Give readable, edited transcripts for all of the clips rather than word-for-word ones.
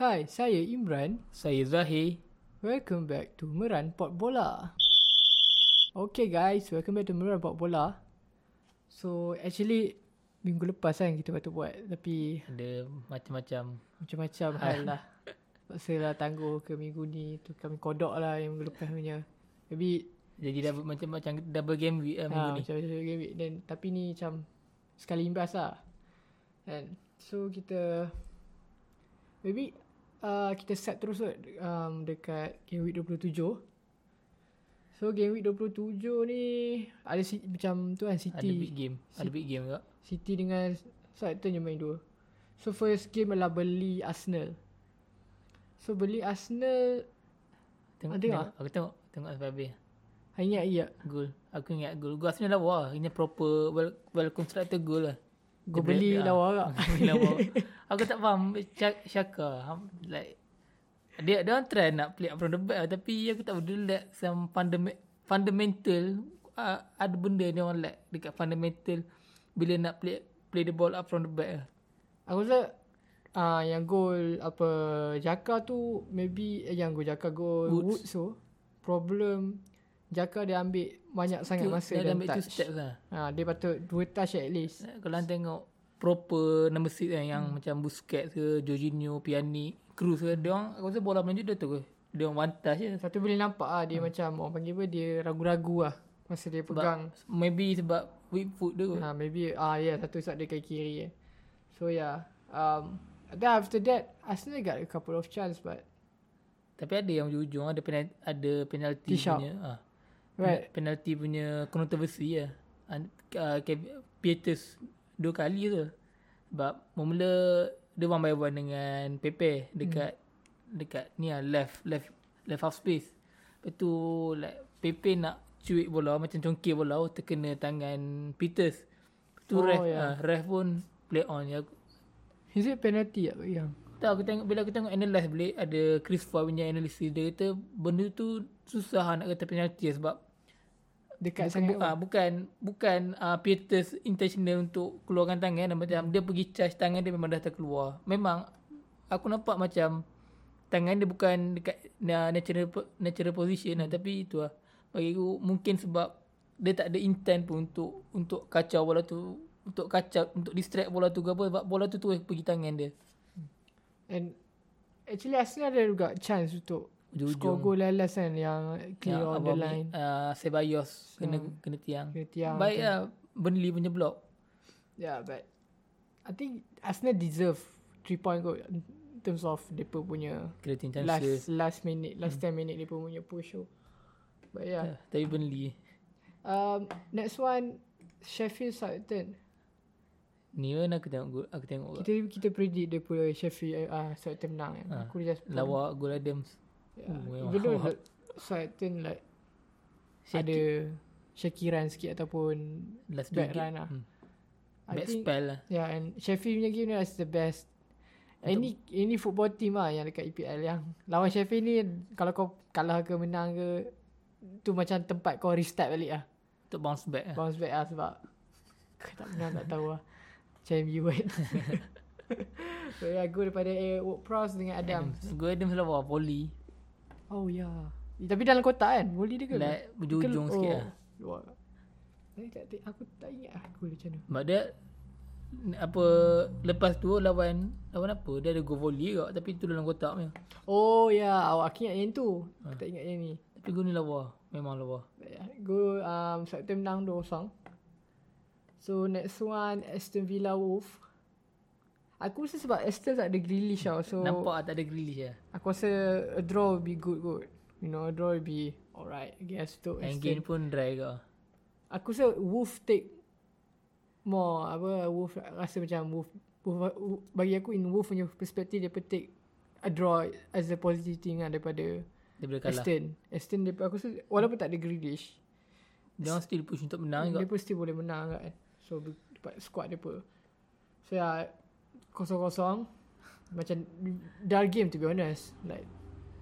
Hai, saya Imran. Saya Zahir. Welcome back to Meran Pot Bola. Okay guys, welcome back to Meran Pot Bola. So actually minggu lepas kan kita patut buat, tapi ada macam-macam hal lah. Paksalah tangguh ke minggu ni. Tu kami kodok lah yang minggu lepas punya. Maybe jadi double, macam double game week lah minggu ni. Macam game week. Dan tapi ni macam sekali imbas lah. And so kita maybe kita set terus dekat game week 27. So game week 27 ni ada macam tu kan, City ada big game. Ada big game juga. City dengan Southampton je main dua. So first game adalah beli Arsenal. So beli Arsenal tengok. Aku tengok sampai habis. Ingat iya gol. Aku ingat gol. Gol Arsenal lawa. Ini proper well constructed gol lah. Gol beli lawa tak? Aku tak faham Shaka. Like dia orang try nak play up from the back, tapi aku tak boleh lack some fundamental. Ada benda dia orang lack dekat fundamental bila nak play the ball up from the back. Aku rasa yang gol apa Jaka tu, maybe yang gol Jaka gol Wood. So problem Jaka dia ambil banyak sangat masa dia ambil touch. 2 steps lah. Dia patut 2 touch at least. Kalau tengok proper number 6 kan, yang macam Busquets ke, Jorginho, Pjanic, Cruz ke, dia orang aku rasa bola menjadi dia tu ke. Dia orang one touch je. Satu boleh nampak ah dia macam orang panggil apa, dia ragu-ragu lah masa dia pegang. Maybe sebab weak foot dia kot. Maybe satu sebab dia kiri je. So then after that Arsenal got a couple of chance but tapi ada yang hujung ada penalty punya. Right. Penalty punya kontroversi lah. Pieters 2 kali tu. Sebab mula dia 1-1 dengan Pepe dekat ni lah, left half space. Lepas tu like Pepe nak cuit bola, macam congkir bola, terkena tangan Pieters. Lepas tu ref pun play on. Is it penalty tak bagi hang? Tak, aku tengok analyse balik, ada Chris Foy punya analisis, dia kata benda tu susah nak kata penalty sebab dekat sangat bukan Peters intentional untuk keluarkan tangan, macam dia pergi charge tangan dia memang dah terkeluar. Memang aku nampak macam tangan dia bukan dekat natural position lah, tapi itulah bagi aku mungkin sebab dia tak ada intent pun untuk kacau bola tu, untuk distract bola tu ke apa, sebab bola tu pergi tangan dia. And actually Arsenal ada juga chance untuk score goal last kan, yang clear on the line. Ceballos kena tiang. Baiklah Burnley punya block. Yeah, but I think Arsenal deserve 3 point goal in terms of mereka punya last 10 minute mereka punya push. But tapi Burnley. Next one Sheffield Southampton. Ni mana aku tengok kita predict dia punya Sheffield Southampton menang kan. Aku just lawa gol Adams. Betul Southampton like ada Shakiran sikit ataupun last back run lah. Back spell lah. Yeah, and Sheffield punya game ni is the best. Ini football team lah yang dekat EPL, yang lawan Sheffield ni kalau kau kalah ke menang ke tu macam tempat kau restart balik lah. Untuk bounce back lah. Bounce back lah sebab kau tak pernah tak tahu lah. Champion kan. So go daripada Ward-Prowse dengan Adams. Go Adams lawa volley. Oh ya. Tapi dalam kotak kan volley dia ke? Like berjujung sikit lah. Aku tak ingat aku macam mana. Sebab dia apa lepas tu lawan apa, dia ada go volley kot, tapi tu dalam kotak punya. Oh ya, awak ingat yang tu. Aku tak ingat yang ni. Tapi go ni lawa. Memang lawa. Go Southampton menang 2-0. So next one Aston Villa Wolf. Aku rasa sebab Aston tak ada Grealish tau, so nampak tak ada Grealish lah. Aku rasa a draw will be good. You know, a draw will be alright I guess to Aston. And game pun dry ke. Aku rasa Wolf take more apa, Wolf rasa macam Wolf bagi aku in Wolf punya perspektif, dia take a draw as a positive thing lah daripada Aston. Aston aku rasa walaupun tak ada Grealish, dia still push untuk menang juga. Dia pun still boleh menang kan. So dapat squad dia pun. So 0-0 macam dull game to be honest. Like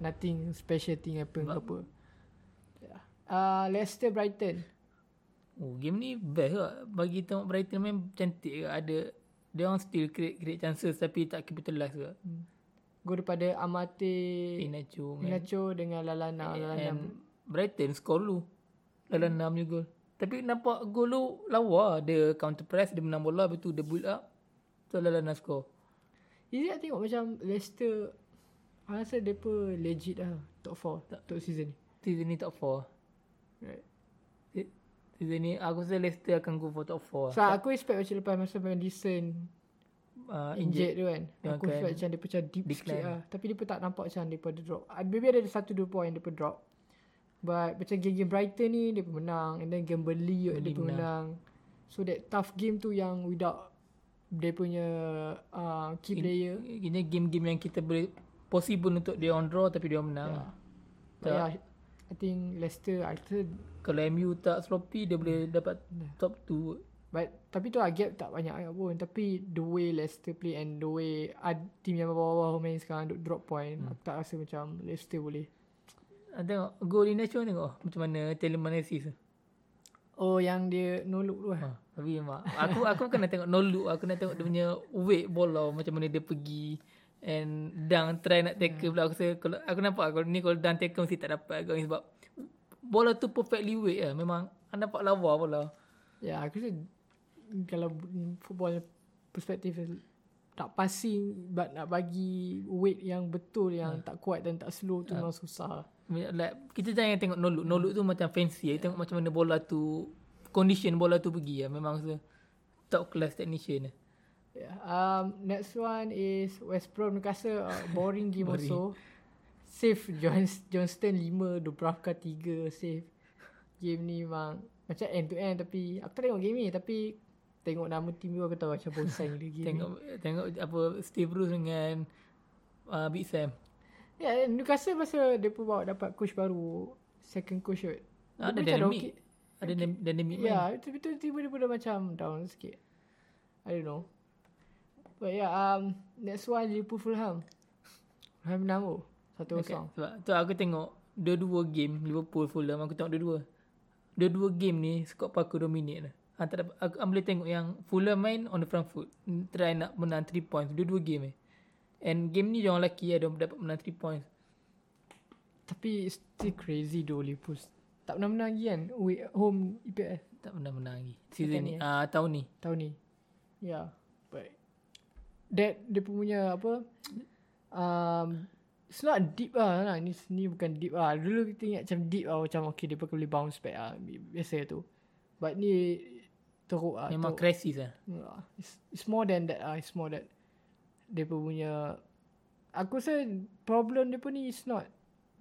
nothing special thing happen ke apa. Leicester Brighton. Oh game ni best ke. Bagi tengok Brighton main cantik ke. Ada dia orang still create chances tapi tak capitalise ke. gol daripada Amate Inacho dengan Lalana. Brighton skor dulu Lalana punya gol. Tapi nampak gol tu lawa. Dia counter press, dia menang bola, lepas tu dia build up, so Lalana skor. Izzy nak tengok macam Leicester, aku rasa mereka legit lah top 4 tak, top season ni. Season ni top 4, right? Season ni aku rasa Leicester akan go for top 4. So aku expect macam lepas masa Madison injet tu kan, aku feel macam dia macam deep sikit lah. Tapi dia pun tak nampak macam dia pun ada drop. Maybe ada 1-2 point dia pun drop. But macam game-game Brighton ni dia pun menang, and then game Burnley dia pun menang. So that tough game tu yang without dia punya key player, ini game-game yang kita boleh possible untuk dia on draw tapi dia menang. I think Leicester, kalau MU tak sloppy dia boleh dapat top 2. But tapi tu gap tak banyak agak pun. Tapi the way Leicester play and the way team yang bawah-bawah main sekarang duk drop point, aku tak rasa macam Leicester boleh. Tengok goal Inacho, tengok macam mana Telemann assist. Oh yang dia no look tu lah. Tapi aku bukan nak tengok no look, aku nak tengok dia punya weight bola, macam mana dia pergi and dang try nak tackle pula. Aku rasa kalau aku nampak kalau dang tackle mesti tak dapat agak, sebab bola tu perfectly weight lah. Memang nampak lawa bola. Ya aku rasa kalau football perspektif tak passing but nak bagi weight yang betul, yang tak kuat dan tak slow tu memang susah. Like, kita jangan tengok no look. No look tu macam fancy, tengok macam mana bola tu, condition bola tu pergi. Memang top class technician. Next one is West Brom Newcastle. Boring game also. Save Johnston 5, Dubravka 3 save. Game ni memang macam end to end, tapi aku tak tengok game ni, tapi tengok nama team tu aku tahu macam bosan gila game. Tengok apa Steve Bruce dengan Big Sam. Newcastle masa dia pun bawa dapat coach baru, second coach kot. Ada dynamic. Ada dynamic. Tapi tiba-tiba dia pun dah macam down sikit. I don't know. But next one Liverpool Fulham. Fulham menang 1-0. Sebab tu aku tengok dua-dua game Liverpool Fulham, aku tengok dua-dua. Dua-dua game ni Scott Parker dominate lah. Aku boleh tengok yang Fulham main on the front foot, try nak menang 3 points dua-dua game ni. And game ni diorang lelaki dia dapat menang 3 points. Tapi still crazy though, Liverpool tak pernah menang lagi kan home EPL. Tak pernah menang lagi season ni, tahun ni. Yeah. But that dia punya apa, it's not deep lah. Ni bukan deep lah. Dulu kita ingat macam deep lah, macam okay dia boleh bounce back lah, biasa tu. But ni teruk lah. Memang crisis lah. It's more than that lah. It's more that dia punya, aku rasa problem dia pun ni is not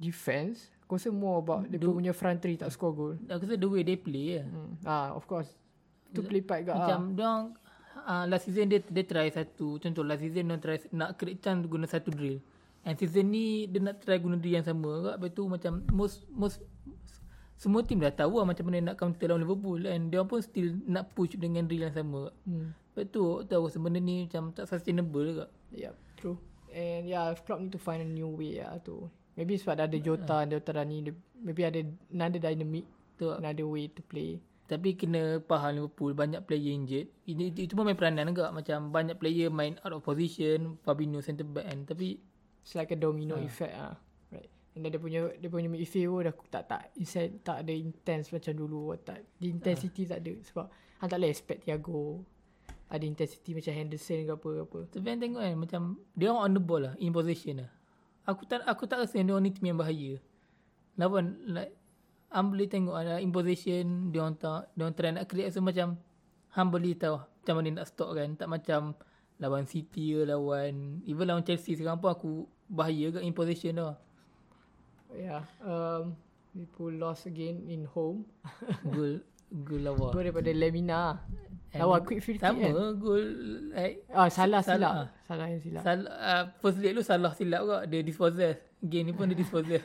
defense. Aku rasa more about dia punya front three tak score goal. Aku rasa the way they play of course tu play part juga. Macam diorang last season dia try satu, contoh last season dia try nak create chance guna satu drill, and season ni dia nak try guna dia yang sama juga. Lepas tu macam most semua team dah tahu lah macam mana nak counter lawan Liverpool, and dia pun still nak push dengan drill yang sama. Lepas tu tahu sebenarnya ni macam tak sustainable juga. Yeah, true. And Klopp need to find a new way lah tu. Maybe sebab ada Jota dah ni, maybe ada another dynamic tu, another way to play. Tapi kena faham Liverpool banyak player injured. Itu pun main peranan juga. Macam banyak player main out of position, Fabinho centre back kan. Tapi it's like a domino effect lah. Right. And then dia punya midfield pun dah tak ada intense macam dulu. The intensity tak ada. Sebab tak boleh expect Thiago ada intensity macam Henderson ke apa-apa. Tapi yang tengok kan macam dia orang on the ball lah, in position lah. Aku tak rasa dia orang ni team yang bahaya. Lawan like boleh tengok ada in position, dia orang try nak create, so macam boleh tahu macam mana nak stop kan. Tak macam lawan City ke lawan even lawan Chelsea sekarang pun aku bahaya kat in position tu. People lost again in home. Gol lawa. Gol daripada Lemina. Lawa quick free kick sama kan? Gol like Salah silap. First leg tu Salah silap juga. Dia dispossess. Game ni pun dia dispossess.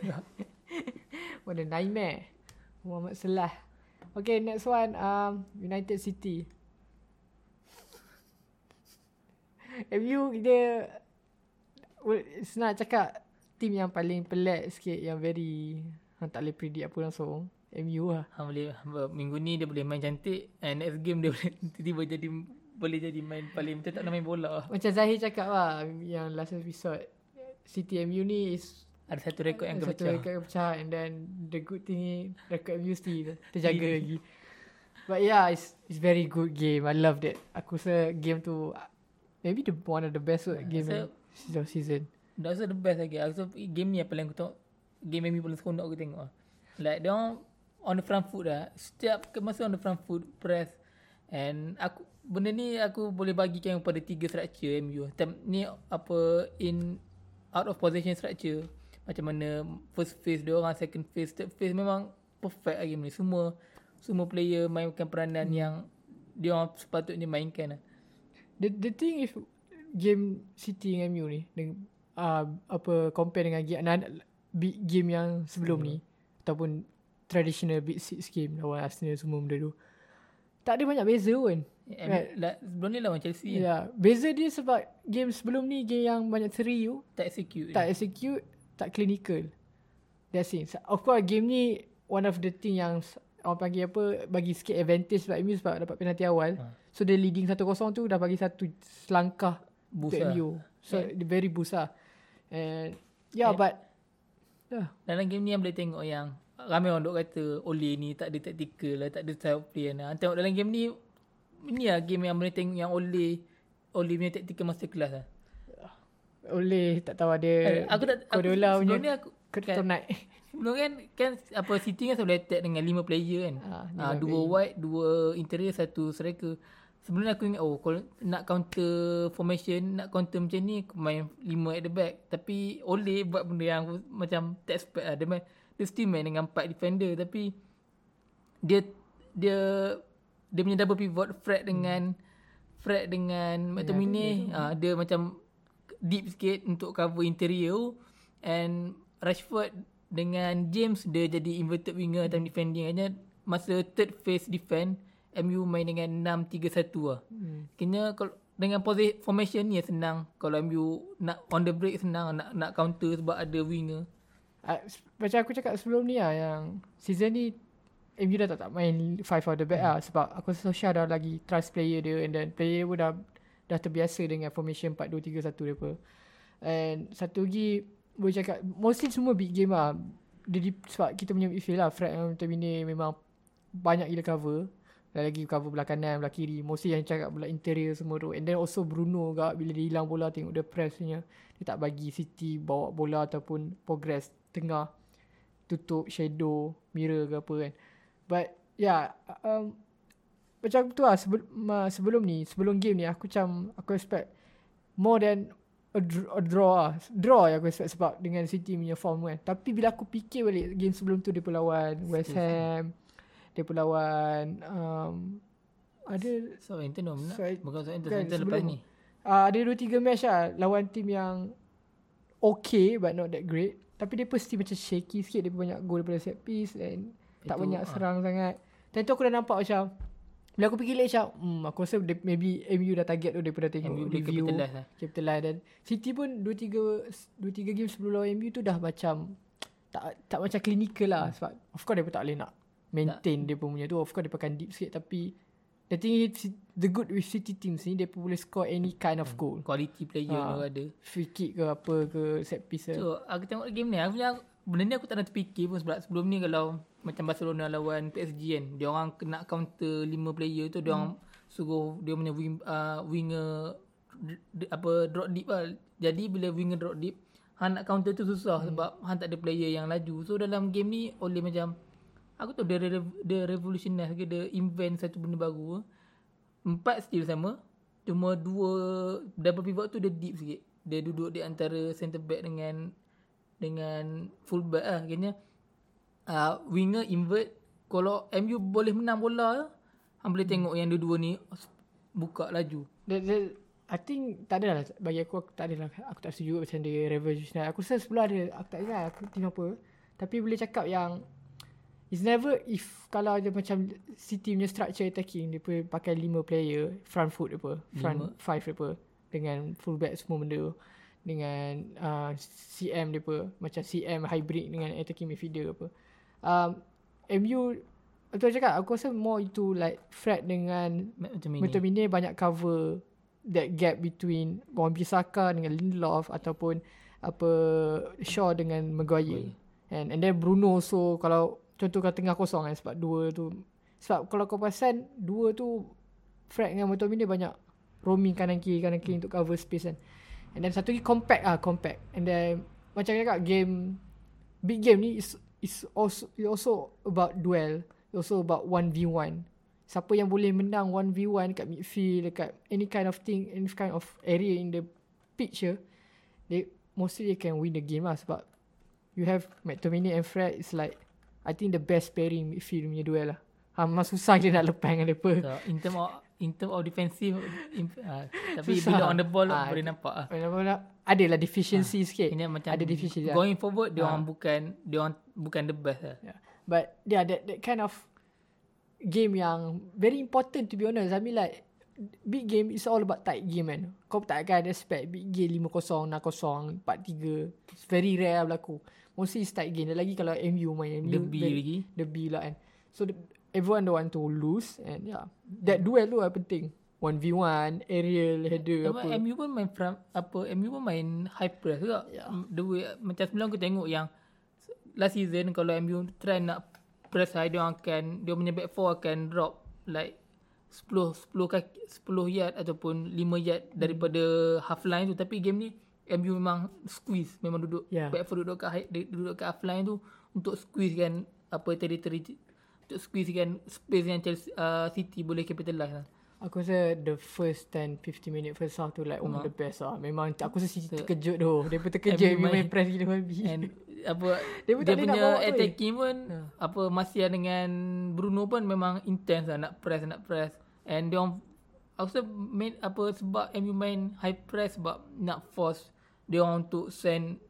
What a nightmare. Muhammad Salah. Okay, next one United City. MU dia senang cakap team yang paling pelat sikit, yang very tak boleh predict apa langsung. MU lah boleh, minggu ni dia boleh main cantik, and next game dia boleh tiba-tiba boleh jadi main paling macam tak nak main bola. Macam Zahir cakap lah yang last episode, City MU ni is ada satu rekod yang terpecah. And then the good thing is rekod MU still terjaga lagi. But yeah, it's very good game. I love that. Aku rasa game tu maybe the one of the best game of season. Dah rasa the best lagi. Aku rasa game ni yang paling aku tengok. Game MU paling seronok aku tengok. Like diorang on the front foot lah. Setiap masa on the front foot press. And aku benda ni aku boleh bagikan kepada tiga structure MU. Ni apa in out of possession structure. Macam mana first phase dia orang, second phase, third phase memang perfect lagi ni. Semua player mainkan peranan yang dia orang sepatutnya mainkan lah. The thing is game City dengan MU ni apa compare dengan big game yang sebelum ni ataupun traditional big six game lawan Arsenal semua benda tu. Tak ada banyak beza pun. Sebelum ni lawan Chelsea. Beza dia sebab game sebelum ni game yang banyak seri tu tak execute, tak clinical. That's it. Of course game ni one of the thing yang orang panggil bagi sikit advantage sebab MU sebab dapat penalti awal. So dia leading 1-0 tu dah bagi satu selangkah boost untuk MU. So dia very boost lah. And dalam game ni yang boleh tengok yang ramai orang dok kata Ole ni tak ada tactical lah, tak ada style play lah. Tengok dalam game ni, ni lah game yang boleh tengok yang Ole punya tactical masterclass lah. Ole tak tahu ada Kodola punya kryptonite. Sebelum kan City kan selalu attack dengan 5 player kan. 2 wide, 2 interior, 1 striker. Sebelum aku ingat kalau nak counter formation, nak counter macam ni main 5 at the back. Tapi Ole buat benda yang macam tak expect lah. Dia still main dengan 4 defender tapi dia punya double pivot Fred dengan McTominay dia macam deep sikit untuk cover interior, and Rashford dengan James dia jadi inverted winger time defending aja. Masa third phase defense MU main dengan 6-3-1 lah. Kena kalau dengan formation ni senang kalau MU nak on the break, senang nak counter sebab ada winger. Macam aku cakap sebelum ni lah, yang season ni MU dah tak main 5 out the back lah. Sebab aku Solskjaer dah lagi trust player dia, and then player pun dah terbiasa dengan formation 4-2-3-1 dia pun. And satu lagi boleh cakap mostly semua big game lah. Sebab kita punya midfield lah, Fred dan McTominay memang banyak gila cover. Lagi cover belah kanan, belah kiri, mostly yang cakap belah interior semua tu. And then also Bruno juga, bila dia hilang bola tengok dia press punya, dia tak bagi City bawa bola ataupun progress tengah, tutup shadow mirror ke apa kan. But macam tu lah sebelum game ni aku expect more than a draw lah. Draw yang aku expect sebab dengan City punya form kan. Tapi bila aku fikir balik game sebelum tu dia pun lawan West Ham, dia pun lawan ada Southampton bukan Southampton lepas ni. Ada 2-3 match lah lawan team yang okay but not that great. Tapi dia pasti macam shaky sikit. Dia banyak goal daripada set piece and tak banyak serang sangat. Dan tu aku dah nampak macam bila aku fikir lagi aku rasa maybe MU dah target tu daripada tengok review capitalize. Dan City pun 2-3 game sebelum lawan MU tu dah macam tak macam clinical lah. Sebab of course dia pun tak boleh nak maintain dia pun punya tu. Of course dia pakai deep sikit. Tapi the thing is, the good with City teams ni, dia pun boleh score any kind of goal. Quality player dia ada. Free kick ke apa ke, set piece ke. So aku tengok game ni, benda ni aku tak nak terfikir pun. Sebelum ni kalau macam Barcelona lawan PSG kan, dia orang nak counter 5 player tu, dia orang suruh dia punya winger drop deep lah. Jadi bila winger drop deep, Han nak counter tu susah sebab Han tak ada player yang laju. So dalam game ni Ole macam, aku tahu dia revolutionise ke, dia invent satu benda baru. 4 still sama, cuma 2 double pivot tu dia deep sikit. Dia duduk di antara centre back dengan full back lah. Akhirnya winger invert. Kalau MU boleh menang bola, Han boleh tengok yang dua-dua ni buka laju. I think tak ada lah. Bagi aku tak ada lah. Aku tak setuju macam dia revolutionise. Aku rasa sebelum ada, aku tak ingat aku team apa. Tapi boleh cakap yang it's never if kalau dia macam City punya structure attacking, dia pun pakai 5 player, front foot dia pun, front 5 dia pun, dengan full back semua benda, dengan CM dia pun, macam CM hybrid dengan attacking midfielder apa. MU aku cakap, aku rasa more itu like Fred dengan McTominay banyak cover that gap between Wan-Bissaka dengan Lindelöf ataupun apa Shaw dengan Maguire. And then Bruno also, kalau contoh kat tengah kosong kan, sebab dua tu, sebab kalau kau perasan dua tu Fred dengan Motomini banyak roaming kanan kiri untuk cover space kan. And then satu lagi compact. And then macam cakap game, big game ni is also about duel, also about 1v1. Siapa yang boleh menang 1v1 dekat midfield, dekat any kind of thing, any kind of area in the pitch here, they mostly can win the game lah. Sebab you have McTominay and Fred, it's like I think the best pairing midfield punya duel lah. Memang susah dia nak lepas dengan mereka. So, in term of defensive, tapi susah. Bila on the ball boleh nampak lah. Adalah deficiency sikit. Ini macam ada deficiency going forward, dia orang bukan the best lah. Yeah. But that kind of game yang very important, to be honest. I mean like big game is all about tight game kan. Kau tak akan expect big game 5-0, 6-0, 4-3. It's very rare berlaku. Mostly it's tight game. Dan lagi kalau MU main derby lah kan. So everyone don't want to lose. And yeah, that duel tu lah penting. 1v1, aerial, header, apa. MU pun main high press juga. Yeah. Macam sebelum aku tengok yang last season, kalau MU try nak press high, dia punya back four akan drop like 10 yard ataupun 5 yard daripada half line tu. Tapi game ni MU memang squeeze, memang duduk back four duduk kat half line tu untuk squeeze kan territory, untuk squeeze kan space yang Chelsea, City boleh capitalize lah. Aku rasa the first 10-15 minit first half tu like the best lah. Memang aku rasa City terkejut tu. Dia pun terkejut main press gila babi. And dia punya attacking pun Martial dengan Bruno pun memang intense lah, nak press. And dia orang aku rasa main sebab MU main high press sebab nak force dia orang untuk send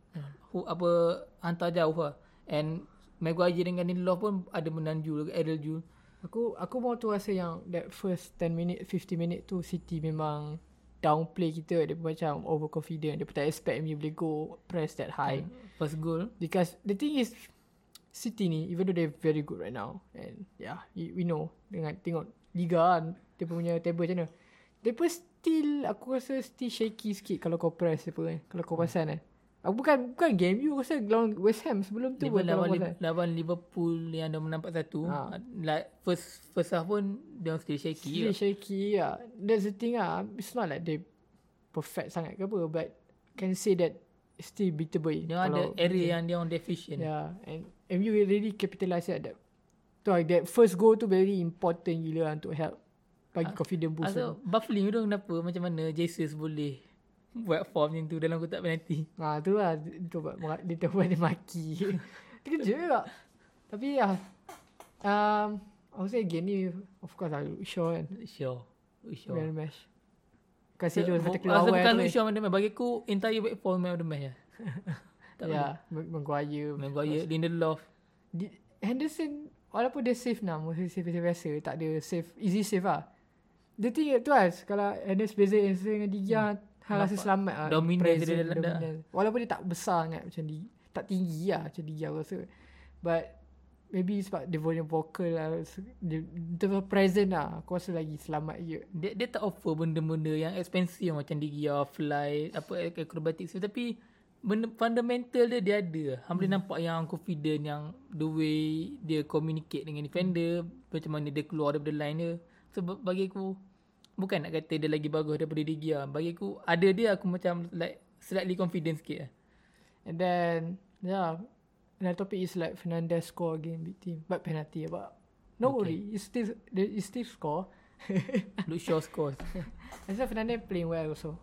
hantar jauh lah. And Maguire dengan Lindelöf pun ada menanjul aerial. Aku mahu tu rasa yang that first 10 minit, 50 minit tu City memang downplay kita. Dia macam overconfident. Dia tak expect me boleh go press that high. First goal. Because the thing is, City ni, even though they're very good right now. And yeah, we know. Dengan tengok Liga kan, dia punya table macam mana. Dia pun still, aku rasa still shaky sikit kalau kau press dia pun kan. Kalau kau pasan kan. Bukan game you rasa lawan West Ham sebelum tu pun lawan Liverpool yang dah menampak 1-1 like first half pun dia still shaky. That's the thing lah. It's not like they perfect sangat ke apa, but can say that still beatable. Dia ada area yang dia on deficient. Yeah, and MU really capitalise at that. So that first goal tu very important gila untuk help bagi confidence boost. So baffling tu kenapa macam mana Jesus boleh buat form macam tu dalam kotak penalti. Tu lah. Dia maki. Dia kerja tak. Tapi ya. Aku rasa game ni, of course, Shaw kan. Shaw. Man match. Kasih dia satu keluar awal. Bukan Shaw man match. Bagi aku, entire back form man match lah. Ya. Maguire. Lindelöf. Henderson, walaupun dia safe lah. Mesti safe biasa. Tak ada safe. Easy safe lah. Dia tinggal tu lah. Kalau Henderson beza dengan De Gea, rasa selamat lah. Dominant. Walaupun dia tak besar sangat macam dia, tak tinggi lah macam dia aku rasa. But maybe sebab dia punya vocal lah, dia present lah. Aku rasa lagi selamat je. Dia tak offer benda-benda yang expensive macam dia fly, acrobatic. So, tapi benda fundamental dia ada. Hang boleh nampak yang confident, yang the way dia communicate dengan defender, macam mana dia keluar daripada line dia. So bagi aku, bukan nak kata dia lagi bagus daripada De Gea. Bagi aku, ada dia aku macam like slightly confident sikit lah. And then, another topic is like Fernandes score again, big team. But penalty, but no worry. It's still score. Luke Shaw scores. I said Fernandes playing well also.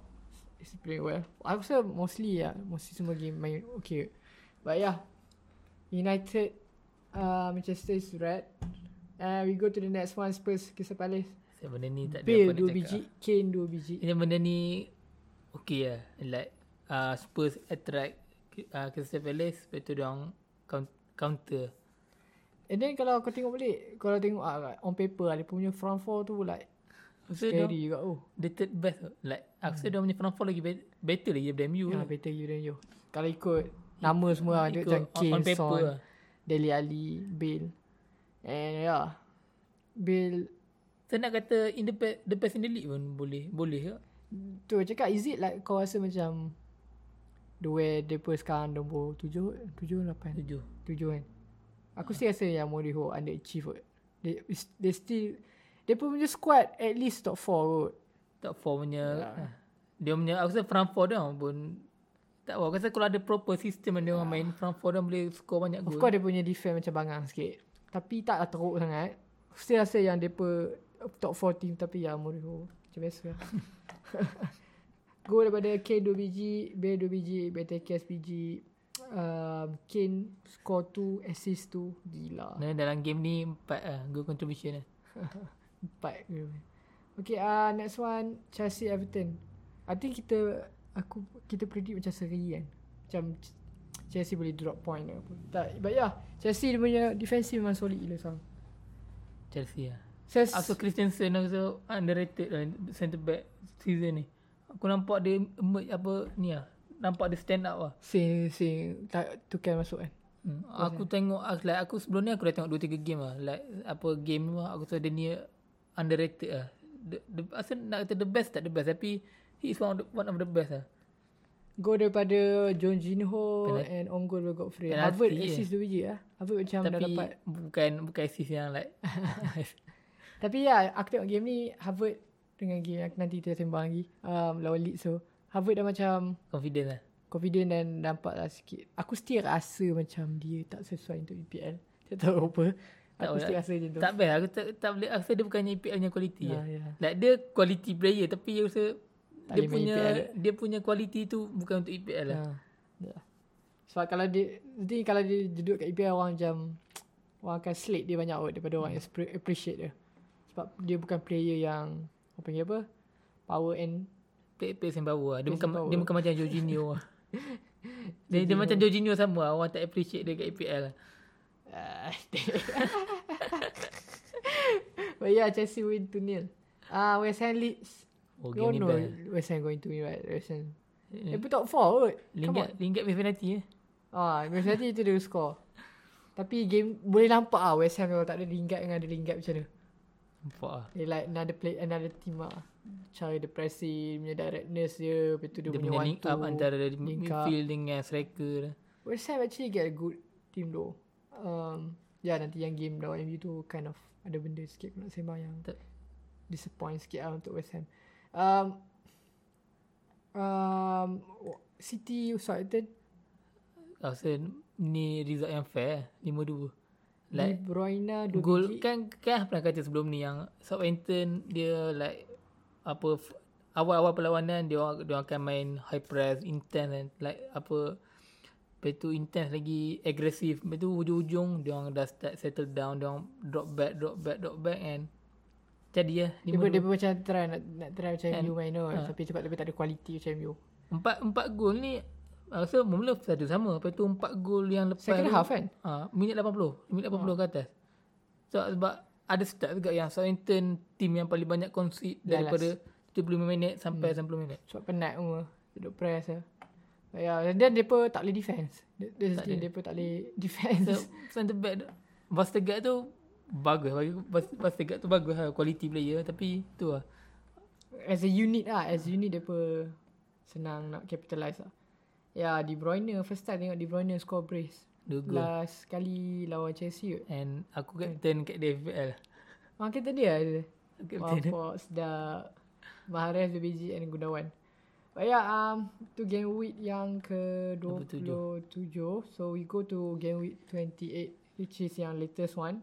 He's playing well. Aku rasa mostly semua game main okay. But yeah, United, Manchester is red. We go to the next one, Spurs, Crystal Palace. Benda ni tak ada apa nak cakap. Biji, Kane 2 biji. Ini benda ni okay lah. Like Spurs attract Crystal Palace, lepas tu diorang counter. And then kalau kau tengok balik, kalau tengok on paper lah, dia punya front four tu like scary juga. The third best. Like aku rasa diorang punya front four lagi better lagi daripada MU. Better lagi daripada MU. Kalau ikut nama semua ada macam Kane, Son, Dele Alli, Bale. And Bale, so nak kata the best in the league pun boleh ke? Tu cakap, is it like kau rasa macam duel mereka sekarang nombor 7, 7 8 7 7 kan. Aku still rasa yang Mourinho underachieve kot. They still mereka punya squad at least top 4 kot. Top 4 punya dia punya, aku rasa front 4 dia pun tak tahu. Aku rasa kalau ada proper system yang dia orang main front 4 dia boleh score banyak gol. Of course dia punya defense macam bangang sikit, tapi taklah teruk sangat. Still rasa yang mereka top 4 team, tapi yang Mourinho macam biasa. Go daripada K2 biji, B2 biji, BTKS biji, Kane score 2, assist 2. Gila. Nah, dalam game ni 4 goal contribution lah. 4 goal. Okay, next one Chelsea Everton. I think kita predict macam seri kan. Macam Chelsea boleh drop point ke apa. Tak, but yeah, Chelsea punya defensive memang solid gila sekarang. Chelsea lah. Aku Christensen also underrated centre back season ni. Aku nampak dia emerge apa ni lah. Nampak dia stand up lah. Sing tak tukar masuk kan. Aku tengok like, aku sebelum ni aku dah tengok 2-3 game lah. Like apa game ni lah, aku rasa dia ni underrated lah. Asal nak kata the best tak the best, tapi he is one of the best lah. Go daripada Jorginho and on goal daripada Godfrey. Harvard assist 2 biji lah. Harvard macam tapi dah dapat. Bukan assist yang like tapi ya, aku tengok game ni Harvard dengan game yang nanti kita sembang lagi lawan Leeds, so Harvard dah macam confident dan nampak lah sikit. Aku still rasa macam dia tak sesuai untuk EPL. Tak tahu apa, aku still rasa macam tu. Tak best, aku tak boleh. Aku rasa dia bukannya EPL punya quality like dia quality player, tapi aku rasa dia punya quality tu bukan untuk EPL lah. Sebab kalau dia nanti kalau dia duduk kat EPL, orang macam orang akan slate dia banyak kot daripada orang appreciate dia. Sebab dia bukan player yang orang panggil apa, power and play and power. Dia bukan macam Jorginho lah. dia macam Jorginho sama lah. Orang tak appreciate dia kat EPL lah. But yeah, Chelsea win 2-0. West Ham Leeds. Oh, game ni bad. West Ham going to win, right? West Ham. Dia top 4 kot. Linggat with penalty eh. With penalty tu dia score. Tapi game boleh nampak lah West Ham kalau tak ada Linggat dengan ada Linggat macam mana. Nampak lah. Dia like another team lah. Cara dia pressing, punya directness dia, lepas tu dia punya link up antara midfield dengan striker lah. West Ham actually get a good team though. Nanti yang game lawan MU tu kind of ada benda sikit nak sembang yang disappoint sikit lah untuk West Ham. City Southampton, ni result yang fair 5-2. Like Bruno gol kan pernah kata sebelum ni yang Southampton dia like apa awal-awal perlawanan dia akan main high press intense and like apa, lepas tu intense lagi agresif, lepas tu hujung-hujung dia orang dah start settle down, dia orang drop back and jadi dia macam try MU main tapi cepat lebih tak ada kualiti macam MU. 4 gol ni rasa mula satu sama, lepas tu 4 gol yang lepas second half kan, minit 80 ke atas. So, sebab ada stat juga yang Southampton team yang paling banyak concede daripada 75 minit sampai 90 minit. Sebab penat semua duduk press lah. Dan mereka tak boleh defense. Mereka tak boleh defense. Center back Vestergaard tu bagus, Vestergaard tu bagus lah, quality player, tapi tu lah as a unit mereka senang nak capitalise lah. Ya, De Bruyne first time tengok De Bruyne score brace. Last kali lawan Chelsea. And aku captain kat DFL. Captain dia ada. Wapox dah Mahrez, BG and Gunawan. But yeah, to game week yang ke-27. So we go to game week 28, which is yang latest one.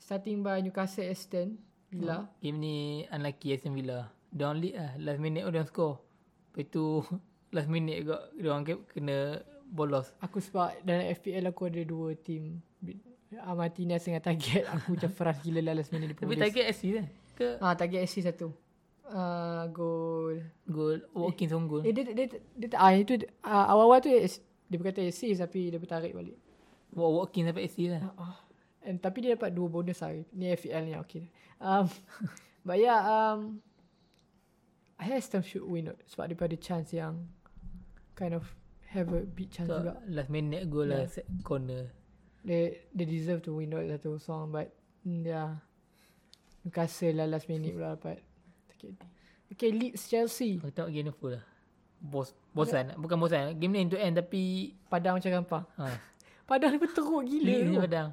Starting by Newcastle Aston Villa. Game ni unlucky Aston Villa. Dia lead lah, last minute dia score. Lepas tu last minute juga dia orang kena bolos. Aku sebab dalam FPL aku ada 2 team Martinez dengan target aku macam frust gila lah last minute. Tapi target assist kan? Target assist satu. Goal Watkins on goal. Awal-awal tu dia berkata assist tapi dia bertarik balik. Watkins dapat assist lah. Tapi dia dapat 2 bonus lah. Ni FPL ni okay. But yeah, I think Aston should win sebab daripada chance yang kind of have a big chance juga. Last minute goal lah, set corner. They deserve to win satu song, but Newcastle lah last minute pula dapat. Okay, Leeds Chelsea. Aku tengok game full lah. bosan. Bukan bosan. Game ni end to end tapi padang macam gampang. Padang ni pun teruk gila. Gila padang.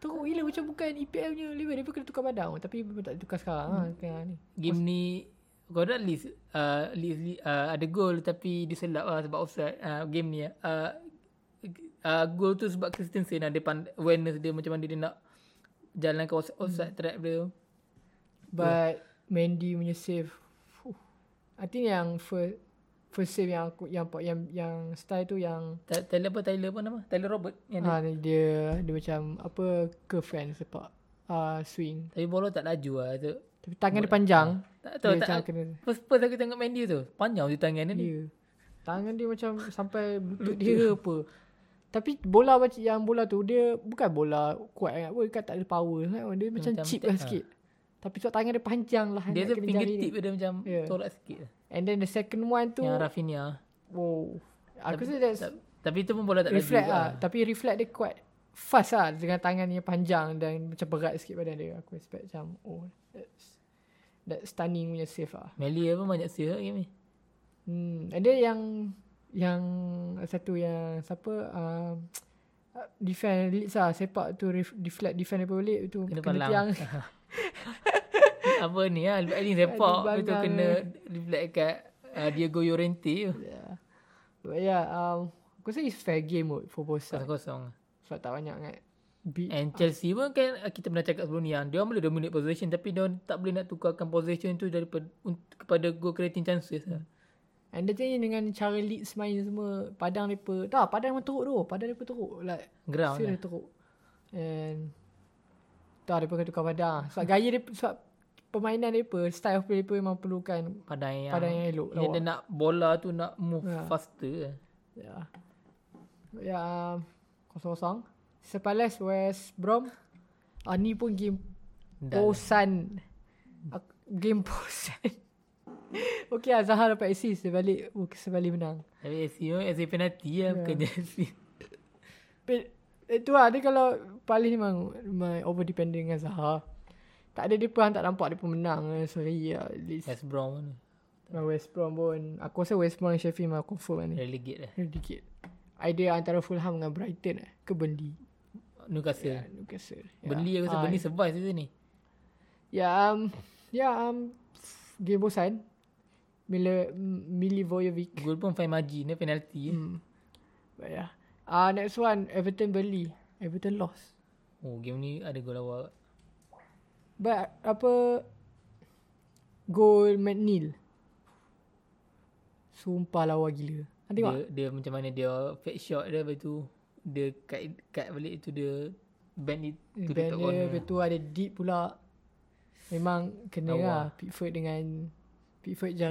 Teruk gila macam bukan EPL punya level. Dia pun kena tukar padang. Tapi memang tak tukar sekarang. Game ni kau dah list ada gol tapi diselap lah sebab offside. Game ni gol tu sebab consistency lah. Dia awareness dia macam mana dia nak jalankan offside trap dia. But Mendy punya save, I think yang first save yang style tu yang Tyler Robert yang dia macam apa curve sepak swing tapi bola tak laju lah tu. Tapi tangan dia panjang. Tak tahu tak kena. First aku tengok Mendy tu panjang tu tangan dia. Tangan dia macam sampai lutut dia apa. Tapi bola macam yang bola tu dia bukan bola kuat sangat pun, tak ada power sangat. Dia macam cheap lah sikit. Tapi sebab tangan dia panjang lah. Dia tu fingertip dia macam tolak sikit. And then the second one tu yang Rafinha. Wow. Aku rasa tapi tu pun bola tak laju lah. Tapi reflect dia kuat. Fast lah dengan tangan yang panjang dan macam berat sikit badan dia. Aku expect macam that's stunning punya save lah. Melia pun banyak save lah game ni. Ada yang satu yang siapa defend Leeds lah, sepak tu deflect defend daripada balik tu kena tiang. Apa ni lah, lepas ni sepak tu kena reflect kat Diego Llorente tu. Aku rasa it's fair game mode for Bosa 0-0 sebab tak banyak sangat. And Chelsea pun kan kita pernah cakap sebelum ni, dia boleh dominate possession tapi dia tak boleh nak tukarkan possession tu daripada kepada goal creating chances lah. And dia tanya dengan cara Leeds main semua, padang mereka padang memang teruk tu. Padang mereka teruk like ground dia teruk. And mereka tukar padang sebab gaya dia, sebab permainan mereka, style play mereka memang perlukan padang yang elok. Yang dia nak bola tu nak move faster. Ya 0-0. Sepalas West Brom. Ni pun game bosan. Game bosan. Okey lah, Zahir dapat assist sebalik menang. Tapi assist penalti lah, bukan assist. Itu lah, dia kalau paling memang over dependent dengan Zahir. Tak ada dia pun, tak nampak dia pun menang. Sorry lah. West Brom pun. West Brom pun. Aku rasa West Brom dan Sheffield memang confirm ni. Relegate lah. Idea antara Fulham dengan Brighton ke Burnley. Newcastle. Burnley aku rasa Burnley survive season ni. Game bosan. Milivojevic gol pun fine margin ni penalty. But next one Everton Burnley. Everton lost. Oh, game ni ada gol awal. But gol McNeil. Sumpah lawa gila. Dia macam mana dia fake shot dia, lepas tu dia cut balik tu dia bend it to the top corner. Lepas tu ada deep pula. Memang kena lah Pickford jangan.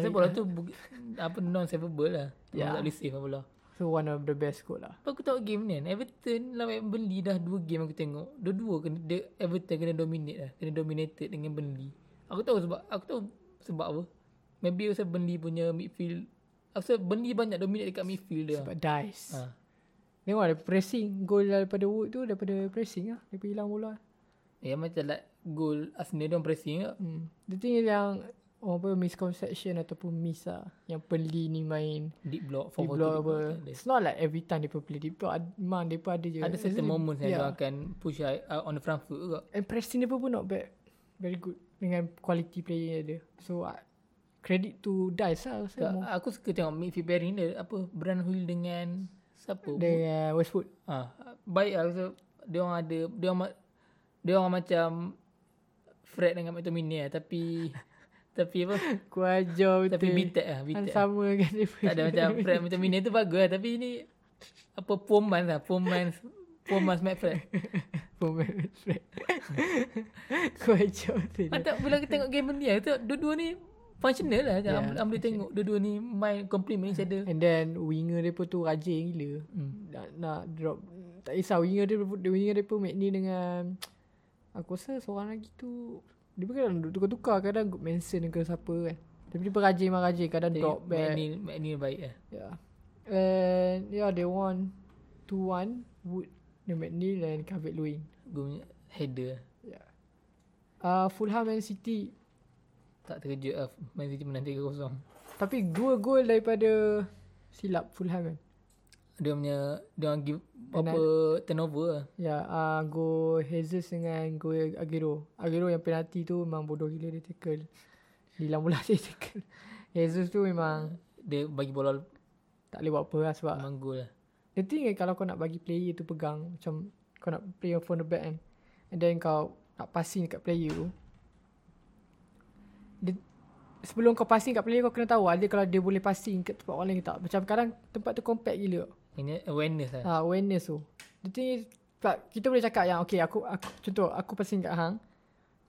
Sebab bola tu non-savable lah. Tak boleh save bola. So one of the best goal lah. Aku tengok game ni Everton lawan Burnley dah 2 game aku tengok. Dua-dua Everton kena dominate lah. Kena dominated dengan Burnley. Aku tahu sebab apa. Maybe sebab Burnley punya midfield. Sebab Burnley banyak dominate dekat midfield dia. Sebab Dice. Tengok ada pressing. Gol daripada Wood tu daripada pressing lah. Daripada hilang bola. Macam like gol Arsenal dia pressing lah. The thing is yang misconception ataupun miss lah. Yang Burnley ni main deep block. It's not like every time mereka play deep block. Memang mereka ada je. Ada certain moments yang dia akan push on the front foot juga. And pressing mereka pun not bad. Very good. Dengan quality player dia. So credit to Dice lah. Aku suka tengok midfield pairing dia. Brunhill dengan siapa? Dengan Westwood. Baik lah. Dia orang macam Fred dengan McTominay lah. Tapi apa? Kuajar betul. Tapi bitek lah. Sama kan. Tak ada macam Fred McTominay tu bagus lah. Tapi ini Poman lah. Poman McFred. Poman McFred. Kuajar betul. Bila aku tengok game ni lah. Dua-dua ni functional lah. Aku boleh tengok dua-dua ni main compliment each other. And then winger mereka tu rajin gila. Nak drop. Tak kisah winger mereka McNeil dengan aku rasa seorang lagi tu. Dia pun kadang tukar-tukar. Kadang Manson ke siapa kan. Tapi dia pun rajin. Kadang jadi, drop back. McNeil baik lah. And they won 2-1 Wood dan McNeil dan Calvert-Lewin. Header. Fulham and City. Tak terkejut Man City menang 3-0. Tapi 2 gol daripada silap Fulham kan. Dia punya dia orang give apa turnover lah. Ya, gol Jesus dengan gol Agüero. Agüero yang penalti tu memang bodoh gila, dia tackle. Gila mula dia tackle. Jesus tu memang dia bagi bola tak boleh buat apa lah sebab memang gol lah. The thing is, kalau kau nak bagi player tu pegang, macam kau nak player from the back kan, and then kau nak passing dekat player tu, dia, sebelum kau passing kat player kau kena tahu ada kalau dia boleh passing kat tempat orang lain ke tak. Macam kadang tempat tu compact gila, awareness lah. Awareness tu the thing is, kita boleh cakap yang okay, aku contoh aku passing kat Hang,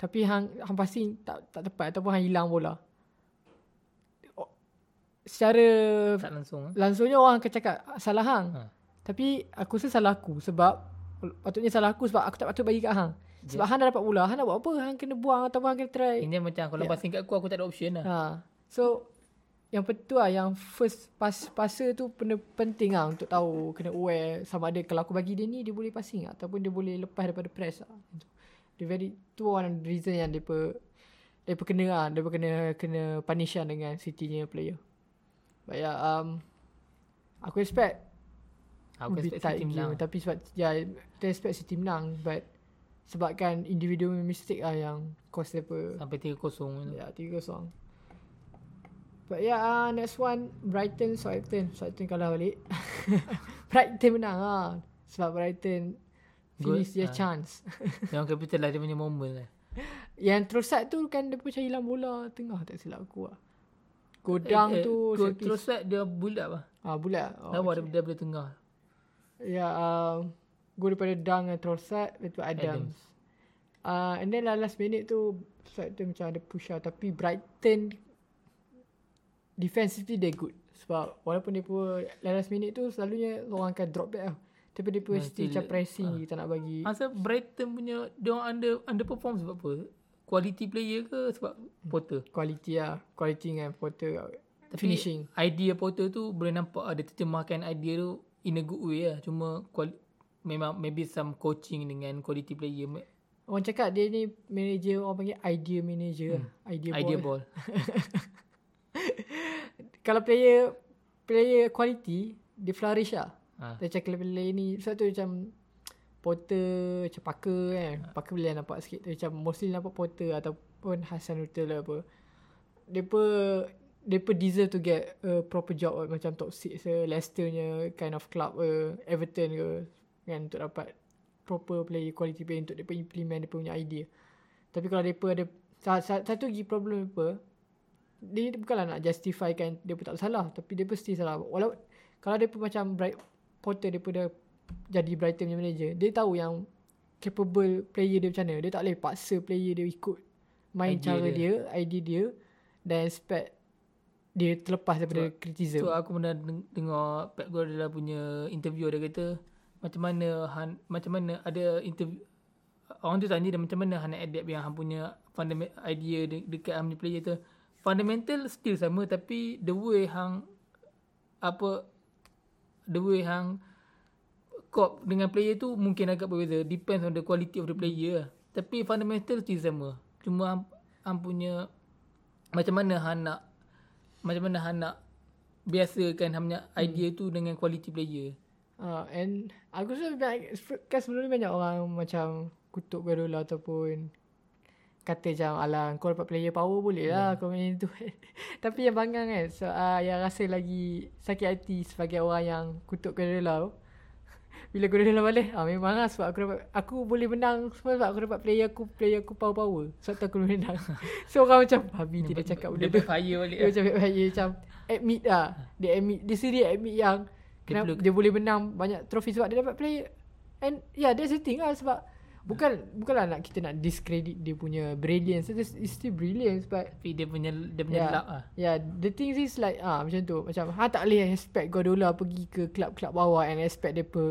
tapi Hang passing tak tepat ataupun Hang hilang bola. Secara tak langsung, langsungnya orang akan cakap salah Hang. Tapi aku rasa salah aku, sebab patutnya salah aku, sebab aku tak patut bagi kat Hang. Sebab Hang dah dapat bola, Hang nak buat apa? Hang kena buang ataupun Hang kena try. Ini macam kalau passing kat aku tak ada option lah. So yang betul lah, yang first passer tu penting lah untuk tahu, kena aware sama ada kalau aku bagi dia ni dia boleh passing lah, ataupun dia boleh lepas daripada press lah. Dia very, tu one reason yang mereka kena punishan dengan City-nya player. But yeah, Aku expect City menang. Tapi sebab kita expect City menang, but sebabkan individual mistake lah yang cause mereka sampai 3-0. Ya, 3-0. But yeah, next one Brighton, Southampton kalah balik. Brighton menang lah, sebab Brighton finish dia chance. Yang capital lah, dia punya moment lah. Yang Trossard tu kan dia pun cari hilang bola tengah, tak silap aku lah. Godang tu Trossard dia bulat lah. Bulat. Lawa daripada tengah. Ya, gol daripada Dang dan Trossard, lepas tu Adams. And then last minute tu Trossard tu macam ada push out, tapi Brighton defensively they good. Sebab walaupun dia pun last minute tu selalunya orang akan drop back lah, tapi dia pun still macam pressing kita nak bagi. Masa Brighton punya dia orang underperform sebab apa? Quality player ke sebab Potter? Quality dengan Potter. Tapi finishing idea Potter tu boleh nampak ada terjemahkan idea tu in a good way lah. Cuma memang maybe some coaching dengan quality player. Orang cakap dia ni manager, orang panggil idea manager. Idea ball. Kalau player quality dia flourish lah. Dia cakap player ni sebab tu macam Potter, macam Parker kan. Parker boleh nampak sikit. Dia macam mostly nampak Potter ataupun Hassan Hutel lah apa. Mereka deserve to get a proper job macam top 6 Leicester punya kind of club, Everton ke kan, untuk dapat proper player, quality player untuk mereka implement mereka punya idea. Tapi kalau mereka ada satu lagi problem mereka, dia bukanlah nak justifikan mereka tak salah, tapi mereka still salah. Walau kalau mereka macam Potter, mereka dah jadi Brighton punya manager, dia tahu yang capable player dia macam mana. Dia tak boleh paksa player dia ikut main idea cara dia, idea dia, dan expect dia terlepas daripada criticism. So aku pernah dengar Pep Guardiola punya interview, dia kata macam mana ada interview, orang tu tanya dia macam mana Han adapt yang Han punya idea dekat Han punya player tu. Fundamental still sama, tapi the way hang kop dengan player tu mungkin agak berbeza. Depends on the quality of the player. Tapi fundamental still sama. Cuma Han punya macam mana Han nak biasakan Han punya idea tu dengan quality player. And aku rasa kan sebelum ni banyak orang macam kutuk Guardiola ataupun kata macam alah kau dapat player power boleh lah kau main tu. Tapi yang bangang kan, so, yang rasa lagi sakit hati sebagai orang yang kutuk Guardiola tu, bila Guardiola balik, memang lah sebab aku boleh menang sebab aku dapat player aku power-power. Sebab tu aku boleh menang. So orang macam Habi dia dah cakap benda tu. Dia macam admit lah. Dia sendiri admit yang dia boleh menang banyak trofi sebab dia dapat player. And that's the thing lah, sebab bukanlah nak kita nak discredit dia punya brilliance. It's still brilliance, but dia punya luck lah. The thing is like macam tu. Macam tak boleh expect Guardiola pergi ke club-club bawah and expect dia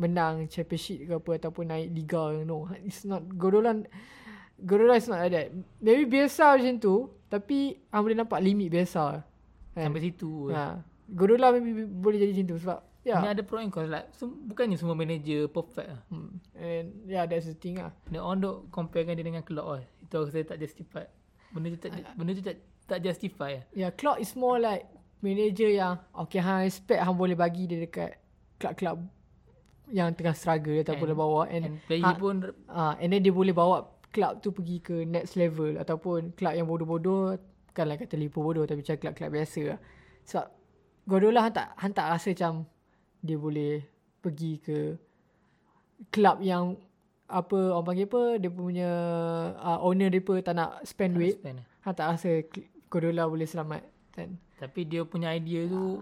menang championship ke apa ataupun naik liga. No, it's not. Guardiola is not like that. Maybe biasa macam tu, tapi boleh nampak limit biasa sampai situ. Guardiola maybe boleh jadi macam tu sebab ini ada pro and cons lah. Bukannya semua manager perfect lah. And that's the thing lah. Orang duk compare kan dia dengan Klopp lah. Itu saya tak justified. Benda tu tak tak justify. Yeah, Klopp is more like manager yang okay, hang respect, hang boleh bagi dia dekat club-club yang tengah struggle, dia tak boleh bawa, and then dia boleh bawa club tu pergi ke next level, ataupun club yang bodoh-bodoh, bukanlah kata Liverpool bodoh, tapi macam club-club biasa lah. Sebab Guardiola hang tak rasa macam dia boleh pergi ke club yang apa orang panggil apa, dia punya owner dia pun tak nak spend duit. Hang tak rasa Guardiola boleh selamat kan. Tapi dia punya idea tu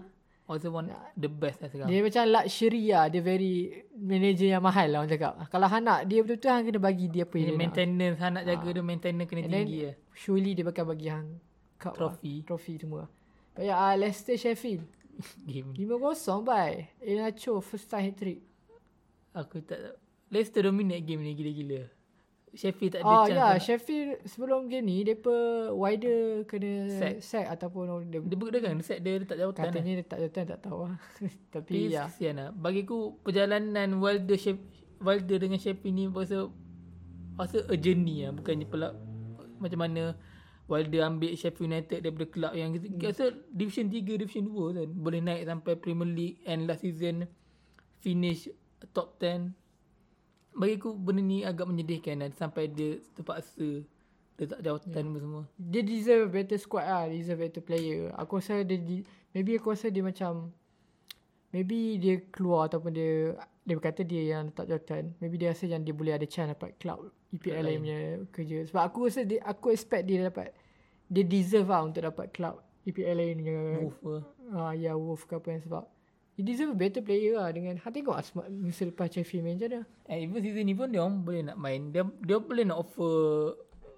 also one the best lah sekarang. Dia macam luxury lah. Dia very manager yang mahal lah orang cakap. Kalau hang nak dia betul-betul, hang kena bagi dia apa yang dia nak. Maintenance, hang nak jaga dia maintenance kena tinggi lah. Surely dia bakal bagi hang Trofi semua. But yeah, Leicester Sheffield 5-0 bye. El Nacho first time hat-trick. Aku tak tahu. Leicester dominate game ni gila-gila. Sheffield tak ada chance. Sheffield sebelum game ni depa wider kena sack ataupun dia kan sack dia tak jawatan. Katanya dia tak jawatan, tak tahu lah. Tapi ya. Kesianlah. Bagiku perjalanan Wilder dengan Sheffield ni rasa a journey lah, bukannya pelak macam mana Wilder ambil Sheffield United daripada kelab yang rasa division 3, division 2 kan, boleh naik sampai Premier League and last season finish top 10. Bagiku benda ni agak menyedihkan lah, sampai dia terpaksa dia tak jawatan semua. Dia deserve better squad lah, deserve better player. Aku rasa dia maybe dia keluar ataupun dia berkata dia yang tak jawatan. Maybe dia rasa yang dia boleh ada chance dapat club EPL lain punya kerja. Sebab aku rasa aku expect dia dapat, dia deserve lah untuk dapat club EPL lain punya Wolf ke apa yang sebab. Dia deserve better player lah. Dengan tengok Asmat selepas Sheffield main macam mana. Even season ni pun dia orang boleh nak main. Dia boleh nak offer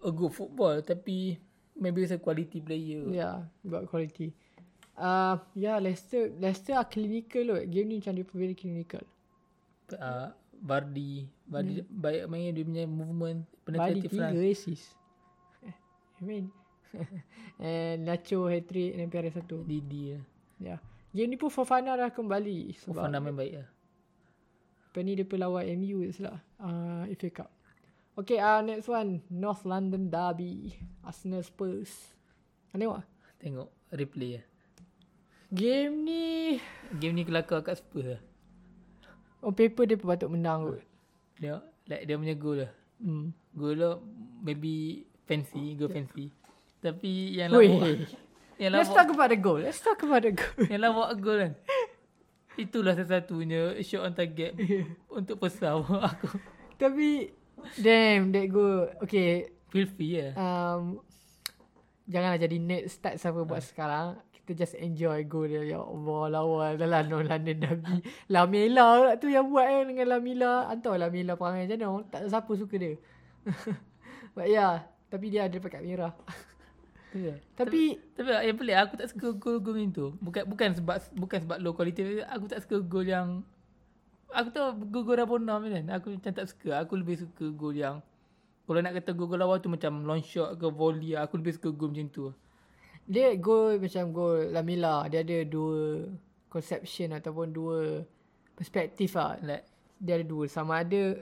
a good football, tapi maybe it's a quality player. Yeah, about quality. Leicester are clinical kot. Game ni macam dia very clinical. Vardy baik main, dia punya movement. Vardy 3 assist. I mean and Nacho hat-trick dan PRS 1 Didi lah. Yeah, game ni pun Fofana dah kembali. Fofana main baik lah. Lepas ni dia pun lawan MU lah, FA Cup. Okay, next one, North London Derby, Arsenal Spurs. Tengok replay lah. Game ni kelakar kat Spurs lah. On paper dia pun patut menang kot. Dia punya goal lah. Goal lah maybe fancy. Tapi yang lawan Let's talk about the goal. Yang lawak goal kan. Itulah satu-satunya shot on target untuk pesawat aku. Tapi damn that goal. Okay, filthy ya. Janganlah jadi nerd start siapa buat sekarang. Kita just enjoy goal dia. Ya Allah, lawan dalam London Derby. Lamela tu yang buat kan, dengan Lamela. Antau Lamela perangai macam mana, tak siapa suka dia. But yeah, tapi dia ada pakai merah. Tapi yang pelik, aku tak suka gol macam tu. Bukan sebab low quality. Aku tak suka gol yang aku tahu gol Rabona kan. Aku macam tak suka. Aku lebih suka gol yang, kalau nak kata gol lawan tu macam long shot ke volley, aku lebih suka gol macam tu. Dia gol macam gol Lamela, dia ada dua conception ataupun dua perspektif lah. Like, dia ada dua. Sama ada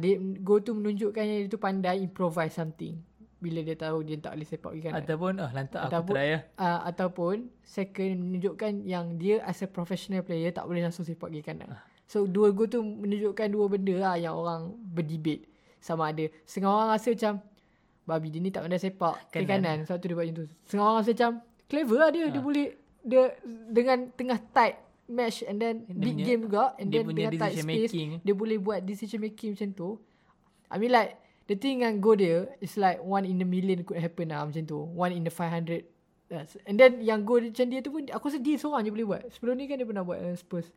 dia gol tu menunjukkan yang dia tu pandai improvise something bila dia tahu dia tak boleh sepak pergi kanan, ataupun lantak aku try lah, ataupun second menunjukkan yang dia as a professional player tak boleh langsung sepak pergi kanan. So dua gol tu menunjukkan dua benda lah yang orang berdebate. Sama ada setengah orang rasa macam babi dia ni tak pandai sepak pergi kanan, sebab tu dia buat macam tu. Setengah orang rasa macam clever lah dia boleh, dia dengan tengah tight match and then dia big punya, game juga and then tengah tight space making, dia boleh buat decision making macam tu. I mean like the thing dengan goal dia is like one in a million could happen lah macam tu. One in the 500. And then yang goal macam dia tu pun aku rasa dia seorang je boleh buat. Sebelum ni kan dia pernah buat Spurs.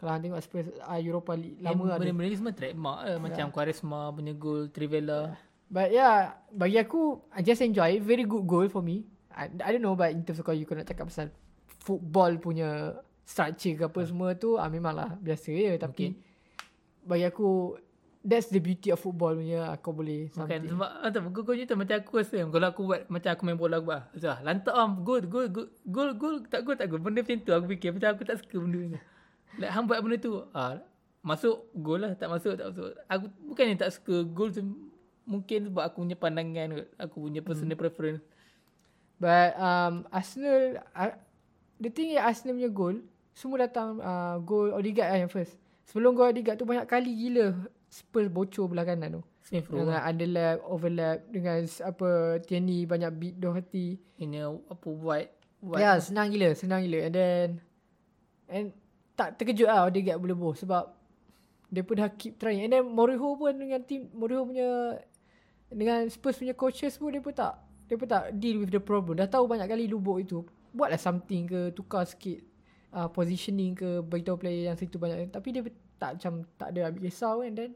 Kalau hang tengok Spurs Europa League lama lah. Benda-benda ni semua trademark lah. Macam Quaresma punya goal, Trivella. But yeah, bagi aku I just enjoy it. Very good goal for me. I don't know, but in terms of kalau you nak cakap pasal football punya structure ke apa semua tu, memanglah biasa je. Tapi bagi aku, that's the beauty of football punya. Aku boleh something. Sebab gol je tu macam aku rasa, kalau aku buat macam aku main bola aku buat, lantak lah, gol tak gol. Benda macam tu aku fikir. Macam aku tak suka benda ni. Like hang buat benda tu, masuk gol lah, tak masuk. Aku bukan yang tak suka gol tu, mungkin sebab aku punya pandangan, aku punya personal preference. But Arsenal, the thing is Arsenal punya goal, semua datang goal Odegaard yang first. Sebelum goal Odegaard tu banyak kali gila Spurs bocor belah kanan tu. Dengan underlap, overlap, dengan apa Tierney banyak beat Doherty. Ini apa buat. Ya, senang gila. And tak terkejut lah Odegaard boleh boh sebab dia pun dah keep trying. And then Mourinho pun dengan team, Mourinho punya dengan Spurs punya coaches pun dia pun tak deal with the problem. Dah tahu banyak kali lubuk itu. Buatlah something ke, tukar sikit positioning ke, beritahu player yang situ banyak. Tapi dia tak macam tak ada ambil kisah kan. Then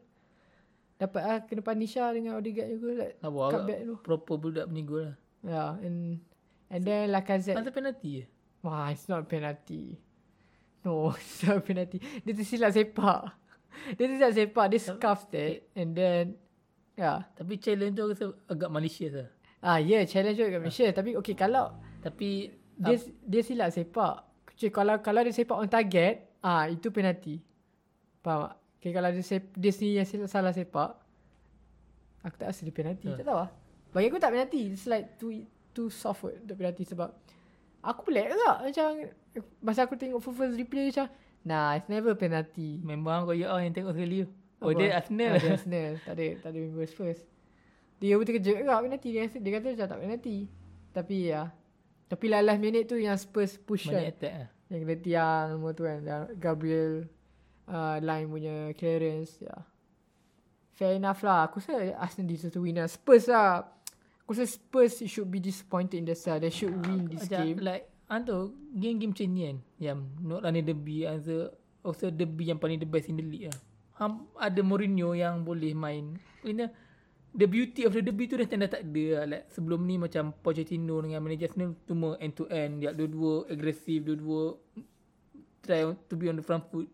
dapat lah kena Panisha dengan Odegaard juga. Like, comeback tu. Proper budak punya goal lah. Yeah. And so, then Lacazette. Masa penalti je? Wah, it's not penalty. No, it's not penalty. Dia tersilap sepak. Dia scuffs that. And then, yeah. Tapi challenge tu rasa agak malicious lah. Yeah, challenge juga Malaysia. Tapi okay, Tapi dia silap sepak. Kalau dia sepak on target, itu penalty. Faham tak? Okay, kalau dia sendiri yang salah sepak, aku tak rasa dia penalty. Tak tahu lah. Bagi aku tak penalty. It's like too soft untuk penalty sebab aku pelik tak? Macam masa aku tengok first replay macam, nah, it's never penalty. Memang kau yang tengok sekali. Oh, dia Arsenal. Tak ada member first. Dia pun terkejut juga penalty. Dia kata macam tak penalty. Tapi lah last minute tu yang Spurs push kan. Yang kena tiang semua tu kan. Gabriel line punya clearance. Yeah. Fair enough lah. Aku rasa Arsenal deserve to win lah. Spurs lah. Aku rasa Spurs should be disappointed in themselves. They should win this game. Like, game macam ni kan. Yang not only derby. Also derby yang paling the best in the league lah. Ada Mourinho yang boleh main. The beauty of the derby tu dah tak ada. Like, sebelum ni macam Pochettino dengan manager Arsenal cuma end to end. Dia dua-dua agresif, dua-dua try to be on the front foot.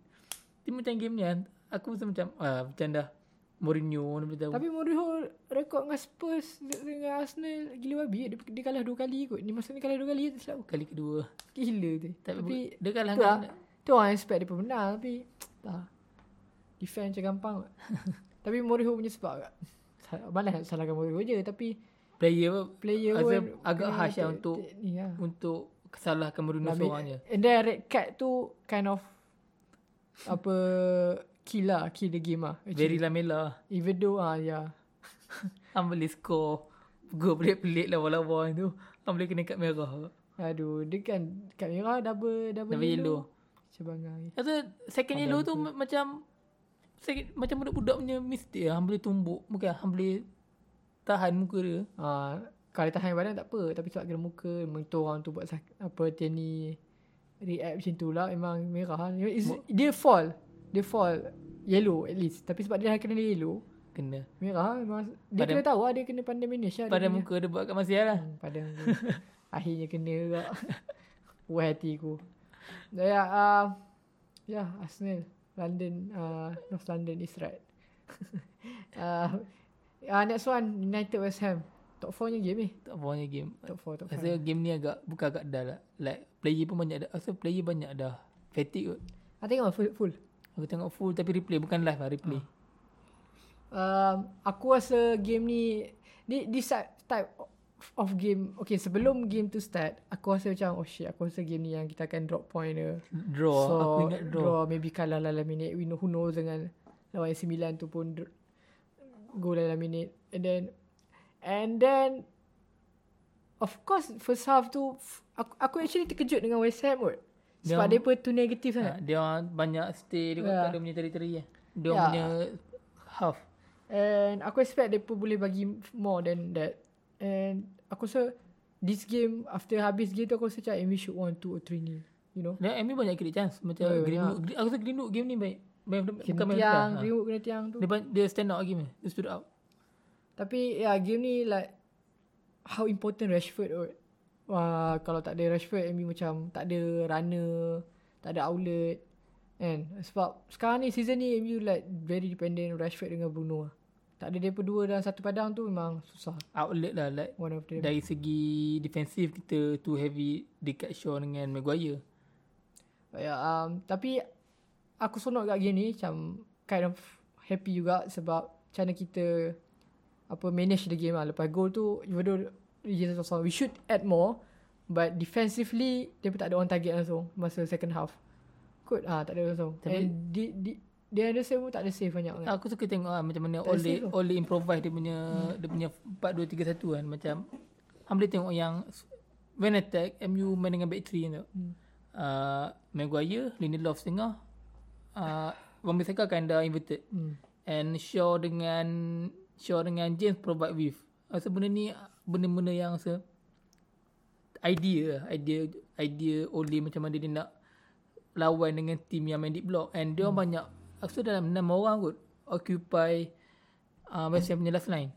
Tapi macam game ni aku macam macam dah Mourinho. Tapi Mourinho rekod dengan Spurs dengan Arsenal gila babi. Dia kalah 2 kali kot. Ni masa ni kalah 2 kali tak silap. Kali kedua. Gila tu. Tapi dia kalah dengan tu orang expect dia pun menang tapi tak. Defend macam gampang. Tapi Mourinho punya sebab kat. Malah nak salahkan Mourinho je. Tapi player agak harsh lah untuk kesalahkan Mourinho seorangnya. And then red card tu kind of apa kill the game lah. Very Lamela. Even though hang boleh score gol pelik-pelik lawan-lawan tu, hang boleh kena kad merah. Aduh, dia kan kad merah double yellow. Cabangan. Second yellow tu macam budak-budak punya mistake lah. Hang boleh tumbuk. Bukan, hang boleh tahan muka dia. Kalau dia tahan badan tak apa. Tapi sebab kena muka, mentor orang tu buat Tierney react macam tu lah. Memang merah. Dia fall. Yellow at least. tapi sebab dia kena yellow. Kena. Merah. Dia kena tahu lah. Dia kena pandai manage lah. Pada muka dia buat kat Malaysia lah. Pada muka. Akhirnya kena juga. Buat hati aku. Arsenal. London, North London is right. Next one, United West Ham. Top 4 nya game ni. Top 4. Rasa game ni agak dull lah. Like player pun banyak dah. Rasa player banyak dah. Fatigue kot. Aku tengok full. Aku tengok full tapi replay. Bukan live lah, replay. Aku rasa game ni, this type of game. Okay, sebelum game tu start, aku rasa macam, oh shit, aku rasa game ni yang kita akan drop point dia. Draw. So, aku ingat draw. Maybe kalah dalam minit. We know who knows dengan lawan yang 9 tu pun go dalam minit. And then of course first half tu aku actually terkejut dengan West Ham kot. Sebab dia pun tu negatif sangat. Dia banyak stay dekat dia punya teri-teri kan. Dia punya half. And aku expect dia pun boleh bagi more than that. And aku rasa this game, after habis game tu aku rasa macam Amy should want 2 or 3 ni. You know? Dan Amy banyak kira chance. Macam Greenwood. Aku rasa Greenwood game ni baik. Greenwood kena tiang tu. Dia stand out game ni. Dia stood out. Tapi game ni like how important Rashford. Wah, kalau tak ada Rashford Amy macam tak ada runner. Tak ada outlet. And sebab sekarang ni season ni Amy like very dependent on Rashford dengan Bruno lah. Tak ada mereka dua dalam satu padang tu memang susah. Outlet lah. Like dari segi defensif kita too heavy dekat Shaw dengan Maguire. Tapi aku senang kat game ni macam kind of happy juga sebab macam mana kita manage the game lah. Lepas goal tu even though yes, also, we should add more, but defensively dia pun tak ada orang target langsung masa second half. Good, tak ada langsung. And dia ada save pun tak ada save banyak. Aku suka tengok macam mana Ole improvise dia punya 4-2-3-1 kan. Macam boleh tengok yang when attack MU main dengan back 3 tu. Maguire, Lindelöf tengah, Wan-Bissaka kind of inverted. And Shaw dengan James provide with. Rasa benda ni benda-benda yang rasa idea Ole macam mana dia nak lawan dengan team yang main deep block. And dia banyak, aku dalam 6 orang kot occupy West Ham punya last line.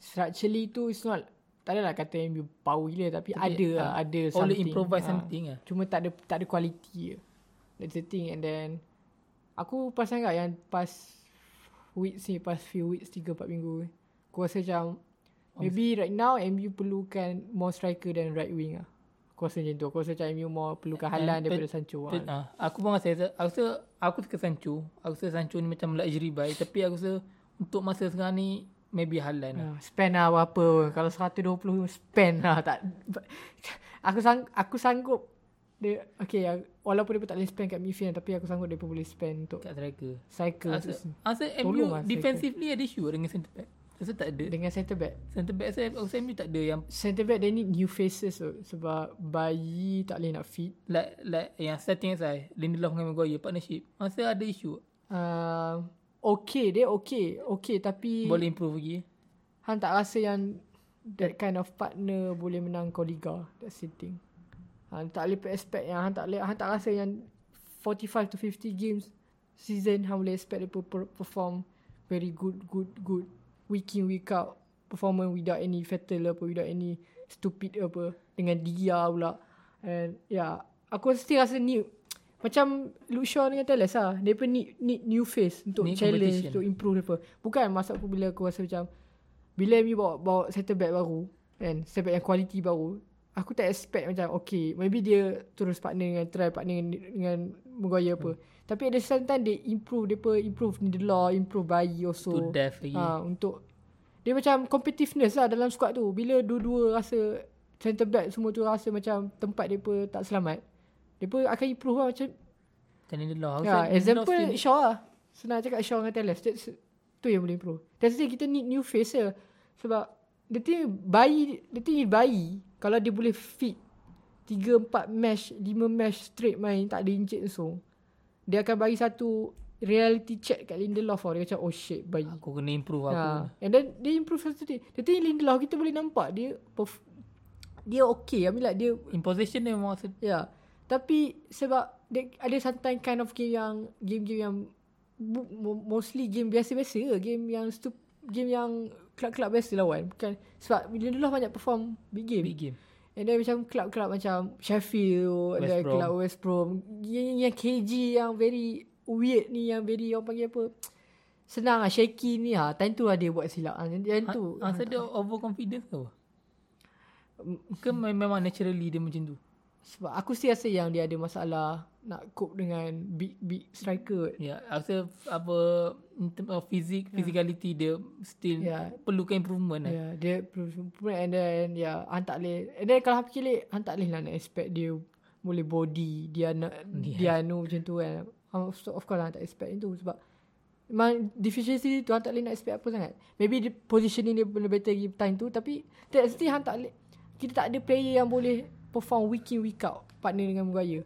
Structurally tu it's not, tak adalah kata MU power gila, tapi ada something. Ole improvise something lah. Cuma tak ada quality lah. That's the thing. And then aku pasang kat yang past few weeks, 3-4 minggu, aku rasa macam maybe right now MU perlukan more striker than right wing lah. Aku rasa macam tu. Aku rasa macam MU more perlukan Haaland daripada Sancho. Aku pun rasa, aku suka Sancho. Aku rasa Sancho ni macam luxury buy. Tapi aku rasa untuk masa sekarang ni maybe Haaland lah. Spend lah apa-apa. Kalau 120 spend lah. Aku sanggup dia, okay, walaupun dia tak boleh spend kat midfield, tapi aku sanggup dia pun boleh spend untuk kat striker. Asa MU defensively ada issue dengan centre back. Asa tak ada dengan centre back. Centre back aku MU tak ada yang centre back. They need new faces tu, sebab Bayi tak boleh nak fit. Like yang starting saya Lindelof dengan Maguire partnership. Asa ada issue. Okay tapi boleh improve lagi. Han tak rasa yang that kind of partner boleh menang kau liga. That's the thing. Han tak boleh expect yang Han tak rasa yang 45 to 50 games season Han boleh expect dia perform very good week in week out performance without any fatal apa, without any stupid apa, dengan dia pula. And aku still rasa new. Macam Luke Shaw dengan Telles lah. Mereka need new face untuk need challenge, untuk improve mereka. Bukan masa bila aku rasa macam bila MU bawa center back baru kan, center back yang quality baru, aku tak expect macam okay, maybe dia terus partner dengan Maguire apa. Tapi at the same time dia improve Nidela, improve Bayi also untuk dia macam competitiveness lah dalam squad tu. Bila dua-dua rasa center back semua tu rasa macam tempat mereka tak selamat, mereka akan improve lah macam Lindelof. Example Shaw lah. Senang cakap Shaw dengan Telles. Tu yang boleh improve. That's why kita need new face lah. Sebab dia tinggi bayi. Kalau dia boleh fit 3-4 match, 5 match straight main, tak ada injek langsung, dia akan bagi satu reality check kat Lindelof lah. Dia macam oh shit, Bayi aku kena improve aku. And then dia improve satu thing. The thing Lindelof kita boleh nampak dia okay. I mean like dia imposition dia memang tapi sebab dia ada sometimes kind of game yang mostly game biasa-biasa lah. Game yang club-club biasa lawan. Bukan sebab Lindelof banyak perform big game. And then macam club-club macam Sheffield, club West Brom, yang KG yang very weird ni, yang very orang panggil apa, senang lah, shaky ni lah. Time tu lah dia buat silap. Dia overconfident ke apa? Ke memang naturally dia macam tu? Sebab aku still rasa yang dia ada masalah nak cope dengan big striker. Aku rasa apa physicality dia still perlukan improvement lah. Dia improvement. And then Han tak boleh. And then kalau fikir Han tak boleh lah nak expect dia boleh body dia nak macam tu kan. Of course Han tak expect itu sebab memang deficiency tu. Han tak boleh nak expect apa sangat. Maybe positioning dia boleh better lagi time tu, tapi still Han tak boleh. Kita tak ada player yang boleh perform week in week out partner dengan Maguire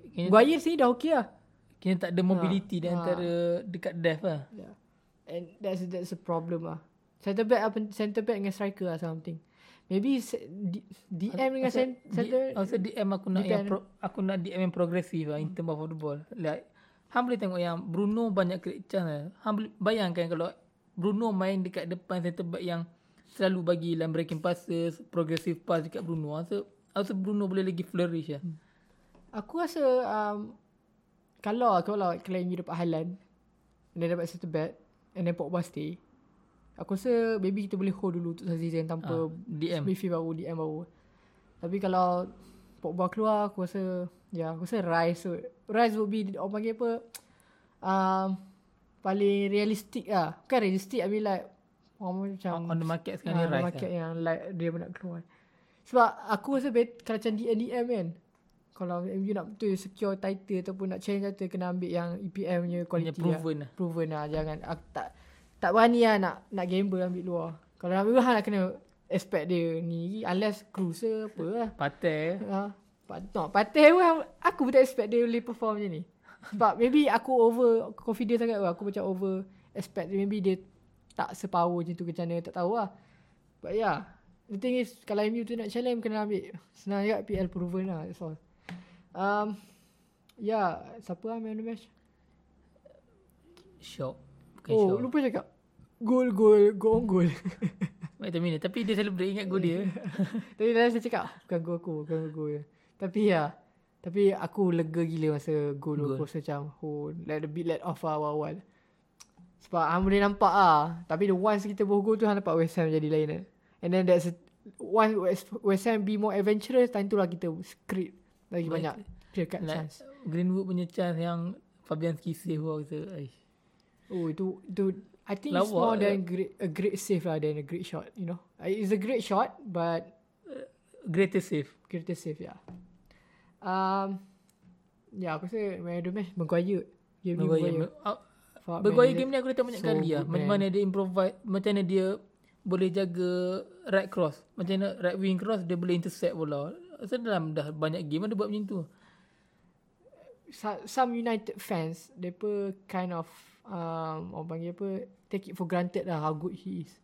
sini dah okey lah. Kena tak ada mobility di antara dekat depth lah. And that's a problem lah. Center back dengan striker lah something. Maybe DM dengan center. Also DM aku nak DM yang progresif lah in terms of football. Like hang boleh tengok yang Bruno banyak create chance lah. Hang boleh bayangkan kalau Bruno main dekat depan center back yang selalu bagi line breaking passes, progressive pass dekat Bruno. So rasa Bruno boleh lagi flourish lah. Aku rasa kalau you dapat Haaland and then dapat center back and then Pogba stay, aku rasa maybe kita boleh hold dulu untuk season tanpa DM baru. Tapi kalau Pogba keluar, aku rasa Rice would be orang panggil apa, paling realistik lah. Bukan realistik, I mean like orang macam on the market sekarang ni Rice market yang like dia nak keluar. Sebab aku rasa kalau macam DM kan, kalau MU nak betul secure title ataupun nak challenge title, kena ambil yang EPL punya quality yang proven lah. Proven lah. Jangan aku tak berani lah nak gamble ambil luar. Kalau nak ambil luar nak kena expect dia ni, unless Cruz ke apa lah. Patah Patah pun aku tak expect dia boleh perform macam ni. Sebab maybe aku over confident sangat lah. Aku macam over expect maybe dia tak sepower macam tu ke macam mana, tak tahu lah. But yeah, the thing is kalau MU tu nak challenge kena ambil senang juga PL proven lah. That's all. Siapa lah man of the match? Shock. Oh, lupa cakap Goal wait a minute. Tapi dia selalu beringat goal dia. Tapi dah saya cakap bukan goal aku, bukan goal. Tapi aku lega gila masa goal aku. Macam let the beat let off lah awal-awal. Sebab hang boleh nampak lah. Tapi the once kita bawa goal tu, hang nampak West Ham jadi lain lah. And then that's once West Ham be more adventurous, time tu lah kita script lagi but banyak clear cut chance. Greenwood punya chance yang Fabianski save lah kita. Oh itu I think it's more than a great save lah than a great shot, you know. It's a great shot but greater save yeah. Aku rasa Maguire game ni aku datang banyak kali lah. Macam mana dia improvise, macam mana dia boleh jaga right cross, macam mana right wing cross dia boleh intercept bola. Saya dah banyak game ada buat macam tu. Some United fans, they kind of orang panggil apa, take it for granted lah how good he is.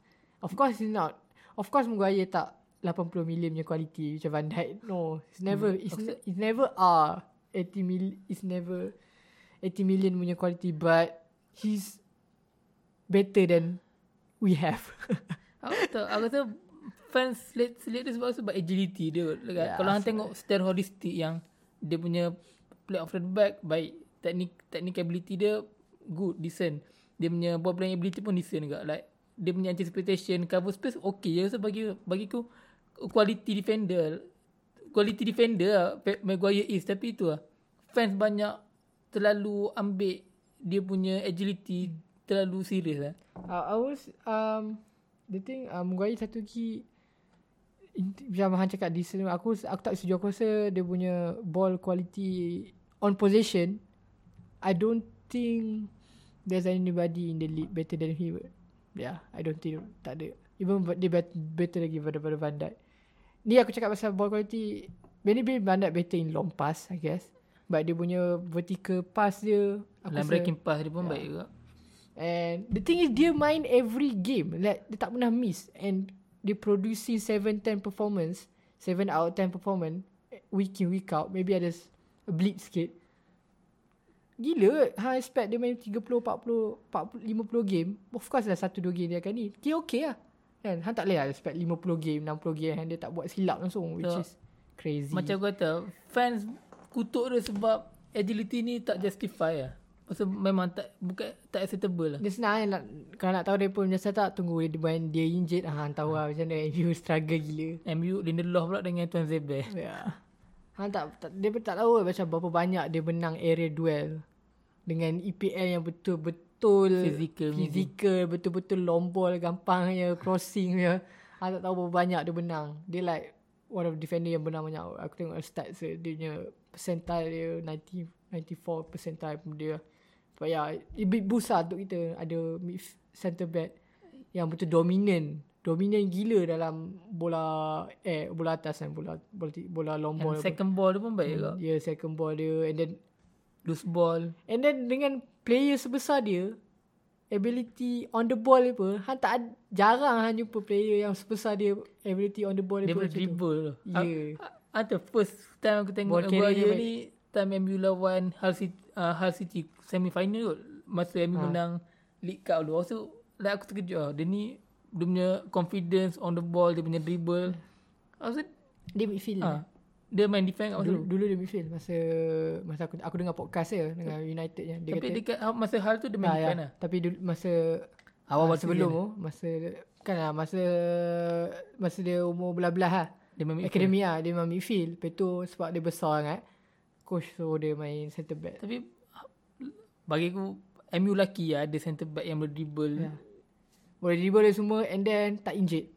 Of course he's not. Of course Maguire tak 80 million punya quality macam Van Dijk. No, it's never it's never 80 million, it's never 80 million punya quality, but he's better than we have. Aku tahu fans selit dia sebab agility dia. Kalau hang tengok secara holistik yang dia punya play off the back baik, teknik ability dia good, decent. Dia punya ball playing ability pun decent juga. Like dia punya anticipation, cover space okey je. So bagiku quality defender Maguire is. Tapi itu lah, fans banyak terlalu ambil dia punya agility terlalu serius lah. The thing, Maguire satu lagi macam Han cakap decent, aku tak setuju. Aku rasa dia punya ball quality on possession, I don't think there's anybody in the league better than him. Yeah, I don't think tak ada. Even dia better lagi daripada Van Dijk. Ni aku cakap pasal ball quality, maybe Van Dijk better in long pass I guess, but dia punya vertical pass dia, dalam breaking pass dia pun baik juga. And the thing is dia main every game, like dia tak pernah miss, and dia producing 7 out of 10 performance week in week out. Maybe ada blip sikit. Gila, hang expect dia main 30, 40, 50 game. Of course lah 1-2 game dia akan ni. Okay lah kan, hang tak boleh lah expect 50 game, 60 game dia tak buat silap langsung, which is crazy. Macam aku kata, fans kutuk dia sebab agility ni tak justify lah. Pasal memang tak acceptable lah. Dia senang kan, kalau nak tahu dia pun menyesal tak, tunggu dia injet. Hang tahu lah macam mana MU struggle gila. MU Lindelöf pula dengan Tuan Zebel. Ya. Hang dia pun tak tahu macam berapa banyak dia menang area duel dengan EPL yang betul-betul physical betul-betul long ball, gampangnya crossing dia. Hang tak tahu berapa banyak dia menang. Dia like one of defender yang menang banyak. Aku tengok stats dia punya percentile dia 94 percentile pun dia. Sebab ya, it big boost lah untuk kita ada mid center back yang betul dominant gila dalam bola atas kan, bola long ball. And second ball dia pun baik juga. Yeah, second ball dia, and then loose ball. And then dengan player sebesar dia, ability on the ball dia pun, hang tak jarang hang jumpa player yang sebesar dia ability on the ball dia pun. Dia dribble. Yeah. Atau first time aku tengok Maguire ni, time MU lawan Hull City semi-final kot, masa MU menang League Cup dulu. So aku terkejut lah, dia punya confidence on the ball, dia punya dribble. Also dia midfield dia main defense dulu dia midfield. Masa aku dengar podcast dia dengan United je, dia tapi kata, dekat masa Hull tu dia main defense lah. Tapi dulu, masa awal sebelum tu, masa dia umur belah-belah lah, dia main academy lah, dia main midfield. Lepas tu sebab dia besar sangat, coach so dia main centre back. Tapi bagi aku MU lucky lah ada centre back yang boleh dribble boleh dribble semua and then tak injured.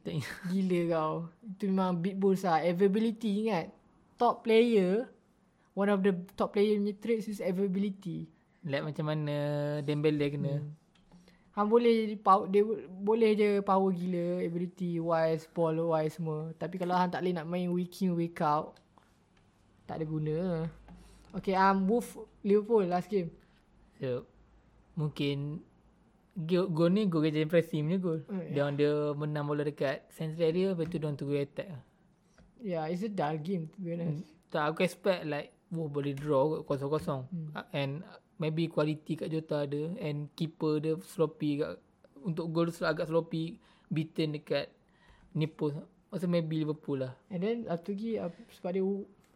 Gila kau. Itu memang big balls lah. Availability, ingat. Top player, one of the top player punya traits is availability. Like macam mana Dembele kena. Hang boleh dia boleh je power gila, ability wise, ball wise semua. Tapi kalau hang tak boleh nak main week in week out, tak ada guna. Okay, Wolf Liverpool last game. So, mungkin gol ni gol kerja impressive punya gol. Dia menang bola dekat central area, lepas tu dia tunggu attack. Yeah, it's a dull game to be honest. Tak, aku expect like boleh draw 0-0. And maybe quality kat Jota ada, and keeper dia sloppy kat, untuk gol agak sloppy, beaten dekat nipos. Also maybe Liverpool lah. And then after lagi sebab dia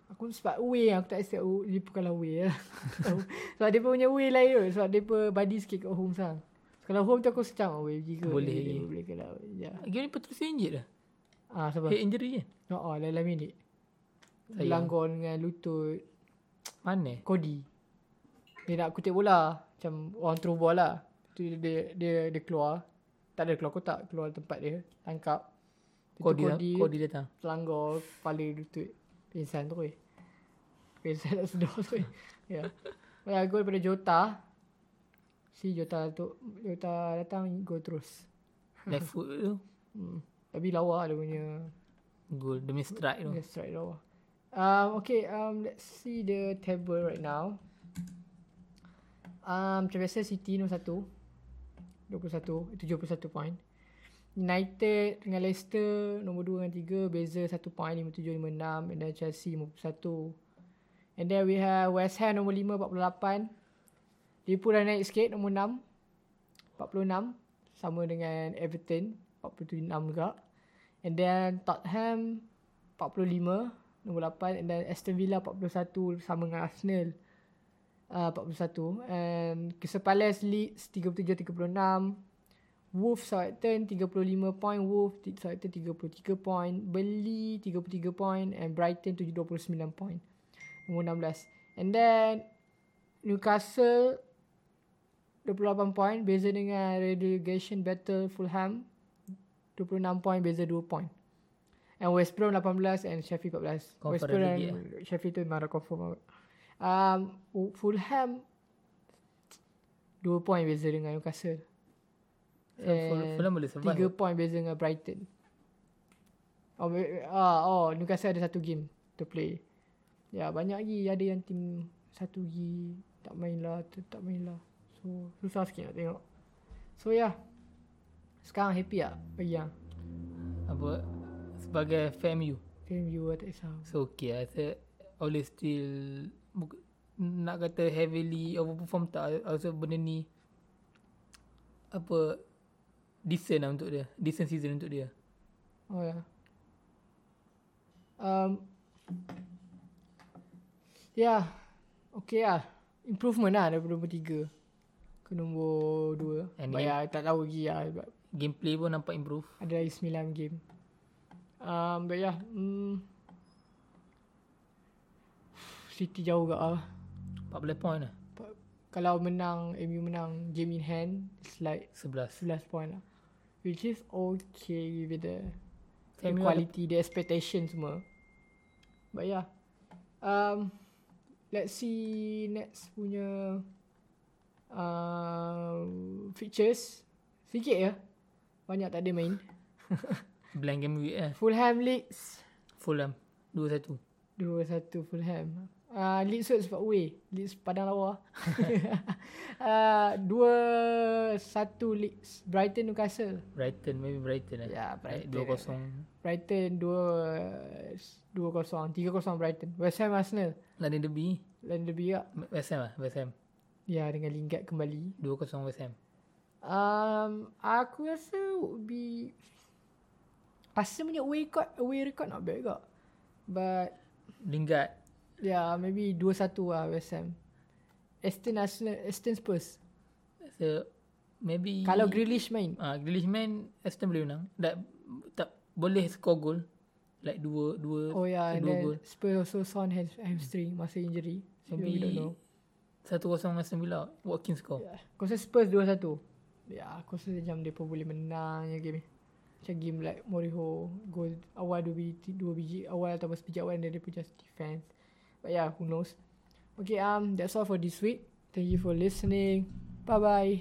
aku sebab way aku tak accept dia kalau way lah. Sebab dia punya way lain tu. Sebab dia pun body sikit kat home sang. Kalau home tu aku secam way pergi ke. Boleh ke lah. Gini Petrus injured lah. Sebab head injury je. Lain minit langgar dengan lutut. Mana? Cody. Dia nak kutip bola, macam orang throw ball lah. Tu dia keluar. Tak ada keluar kotak, keluar tempat dia. Tangkap. Cody datang. Langgar kepala lutut. Pingsan tu. Pingsan tak sedar tu. Ya. Malah gol daripada Jota. Jota datang gol terus. Left foot tu. Tapi lawa dia punya gol, demi strike tu. Strike lawa. Let's see the table right now. Macam biasa City nombor 1 71 point. United dengan Leicester nombor 2 dengan 3 beza 1 point 57-56, and then Chelsea 51. And then we have West Ham nombor 5 48. Liverpool dah naik sikit nombor 6 46, sama dengan Everton 46 juga. And then Tottenham 45 nombor 8, and then Aston Villa 41 sama dengan Arsenal 41, and Crystal Palace Leeds 37-36, Wolves Southampton 35 point, Wolves Southampton 33 point, Burnley 33 point, and Brighton 29 point nombor 16, and then Newcastle 28 point beza dengan relegation battle Fulham 26 point beza 2 point. And West Brom 18 and Sheffield 14. Confirm West Brom dan Sheffield tu memang confirm. Fulham 2 point beza dengan Newcastle. So, Fulham boleh survive. 3 point beza dengan Brighton. Newcastle ada 1 game to play. Ya, banyak lagi ada yang tim 1 game tak main lah. So susah sikit nak tengok. So ya. Yeah. Sekarang happy tak bagi yang apa sebagai FMU tak kisah. So okay lah. Ole still nak kata heavily overperform tak. Also benda ni apa decent lah untuk dia. Decent season untuk dia. Oh ya. Yeah. Okay lah. Improvement lah daripada nombor 3 ke nombor 2. Bayar tak tahu lagi lah. Gameplay pun nampak improve. Ada lagi 9 game. City jauh ke lah. 14 point lah. Kalau menang, MU menang game in hand, it's like 11 point lah. Which is okay with the quality, the expectation semua. But yeah. Let's see next punya features. Sikit ya. Banyak tak ada main. Blank game week lah. Fulham Leeds. Fulham 2-1. 2-1 Fulham. Leeds tu sebab away. Leeds padang lawa. 2-1 Leeds. Brighton Newcastle. Brighton lah. Ya, Brighton. 2-0. Brighton 2-0. 3-0 Brighton. West Ham Arsenal. London Derby tak? West Ham. Ya, dengan Lingard kembali. 2-0 West Ham. Aku rasa would be pasal punya away record not bad juga. But Lingard. Yeah, maybe 2-1 lah West Ham. Aston Spurs. So maybe kalau Grealish main Aston boleh menang. Tak boleh score goal. Like 2. Oh yeah, and then goal. Spurs also sound hamstring masa injury. So we don't know. 1-0 Aston Villa. Watkins score. Kau rasa Spurs 2-1? Ya, aku rasa macam mereka boleh menang je game ni. Macam game like Mourinho, goal awal 2 biji awal atau sebiji awal, dia pun just defense. But yeah, who knows. Okay, that's all for this week. Thank you for listening. Bye-bye.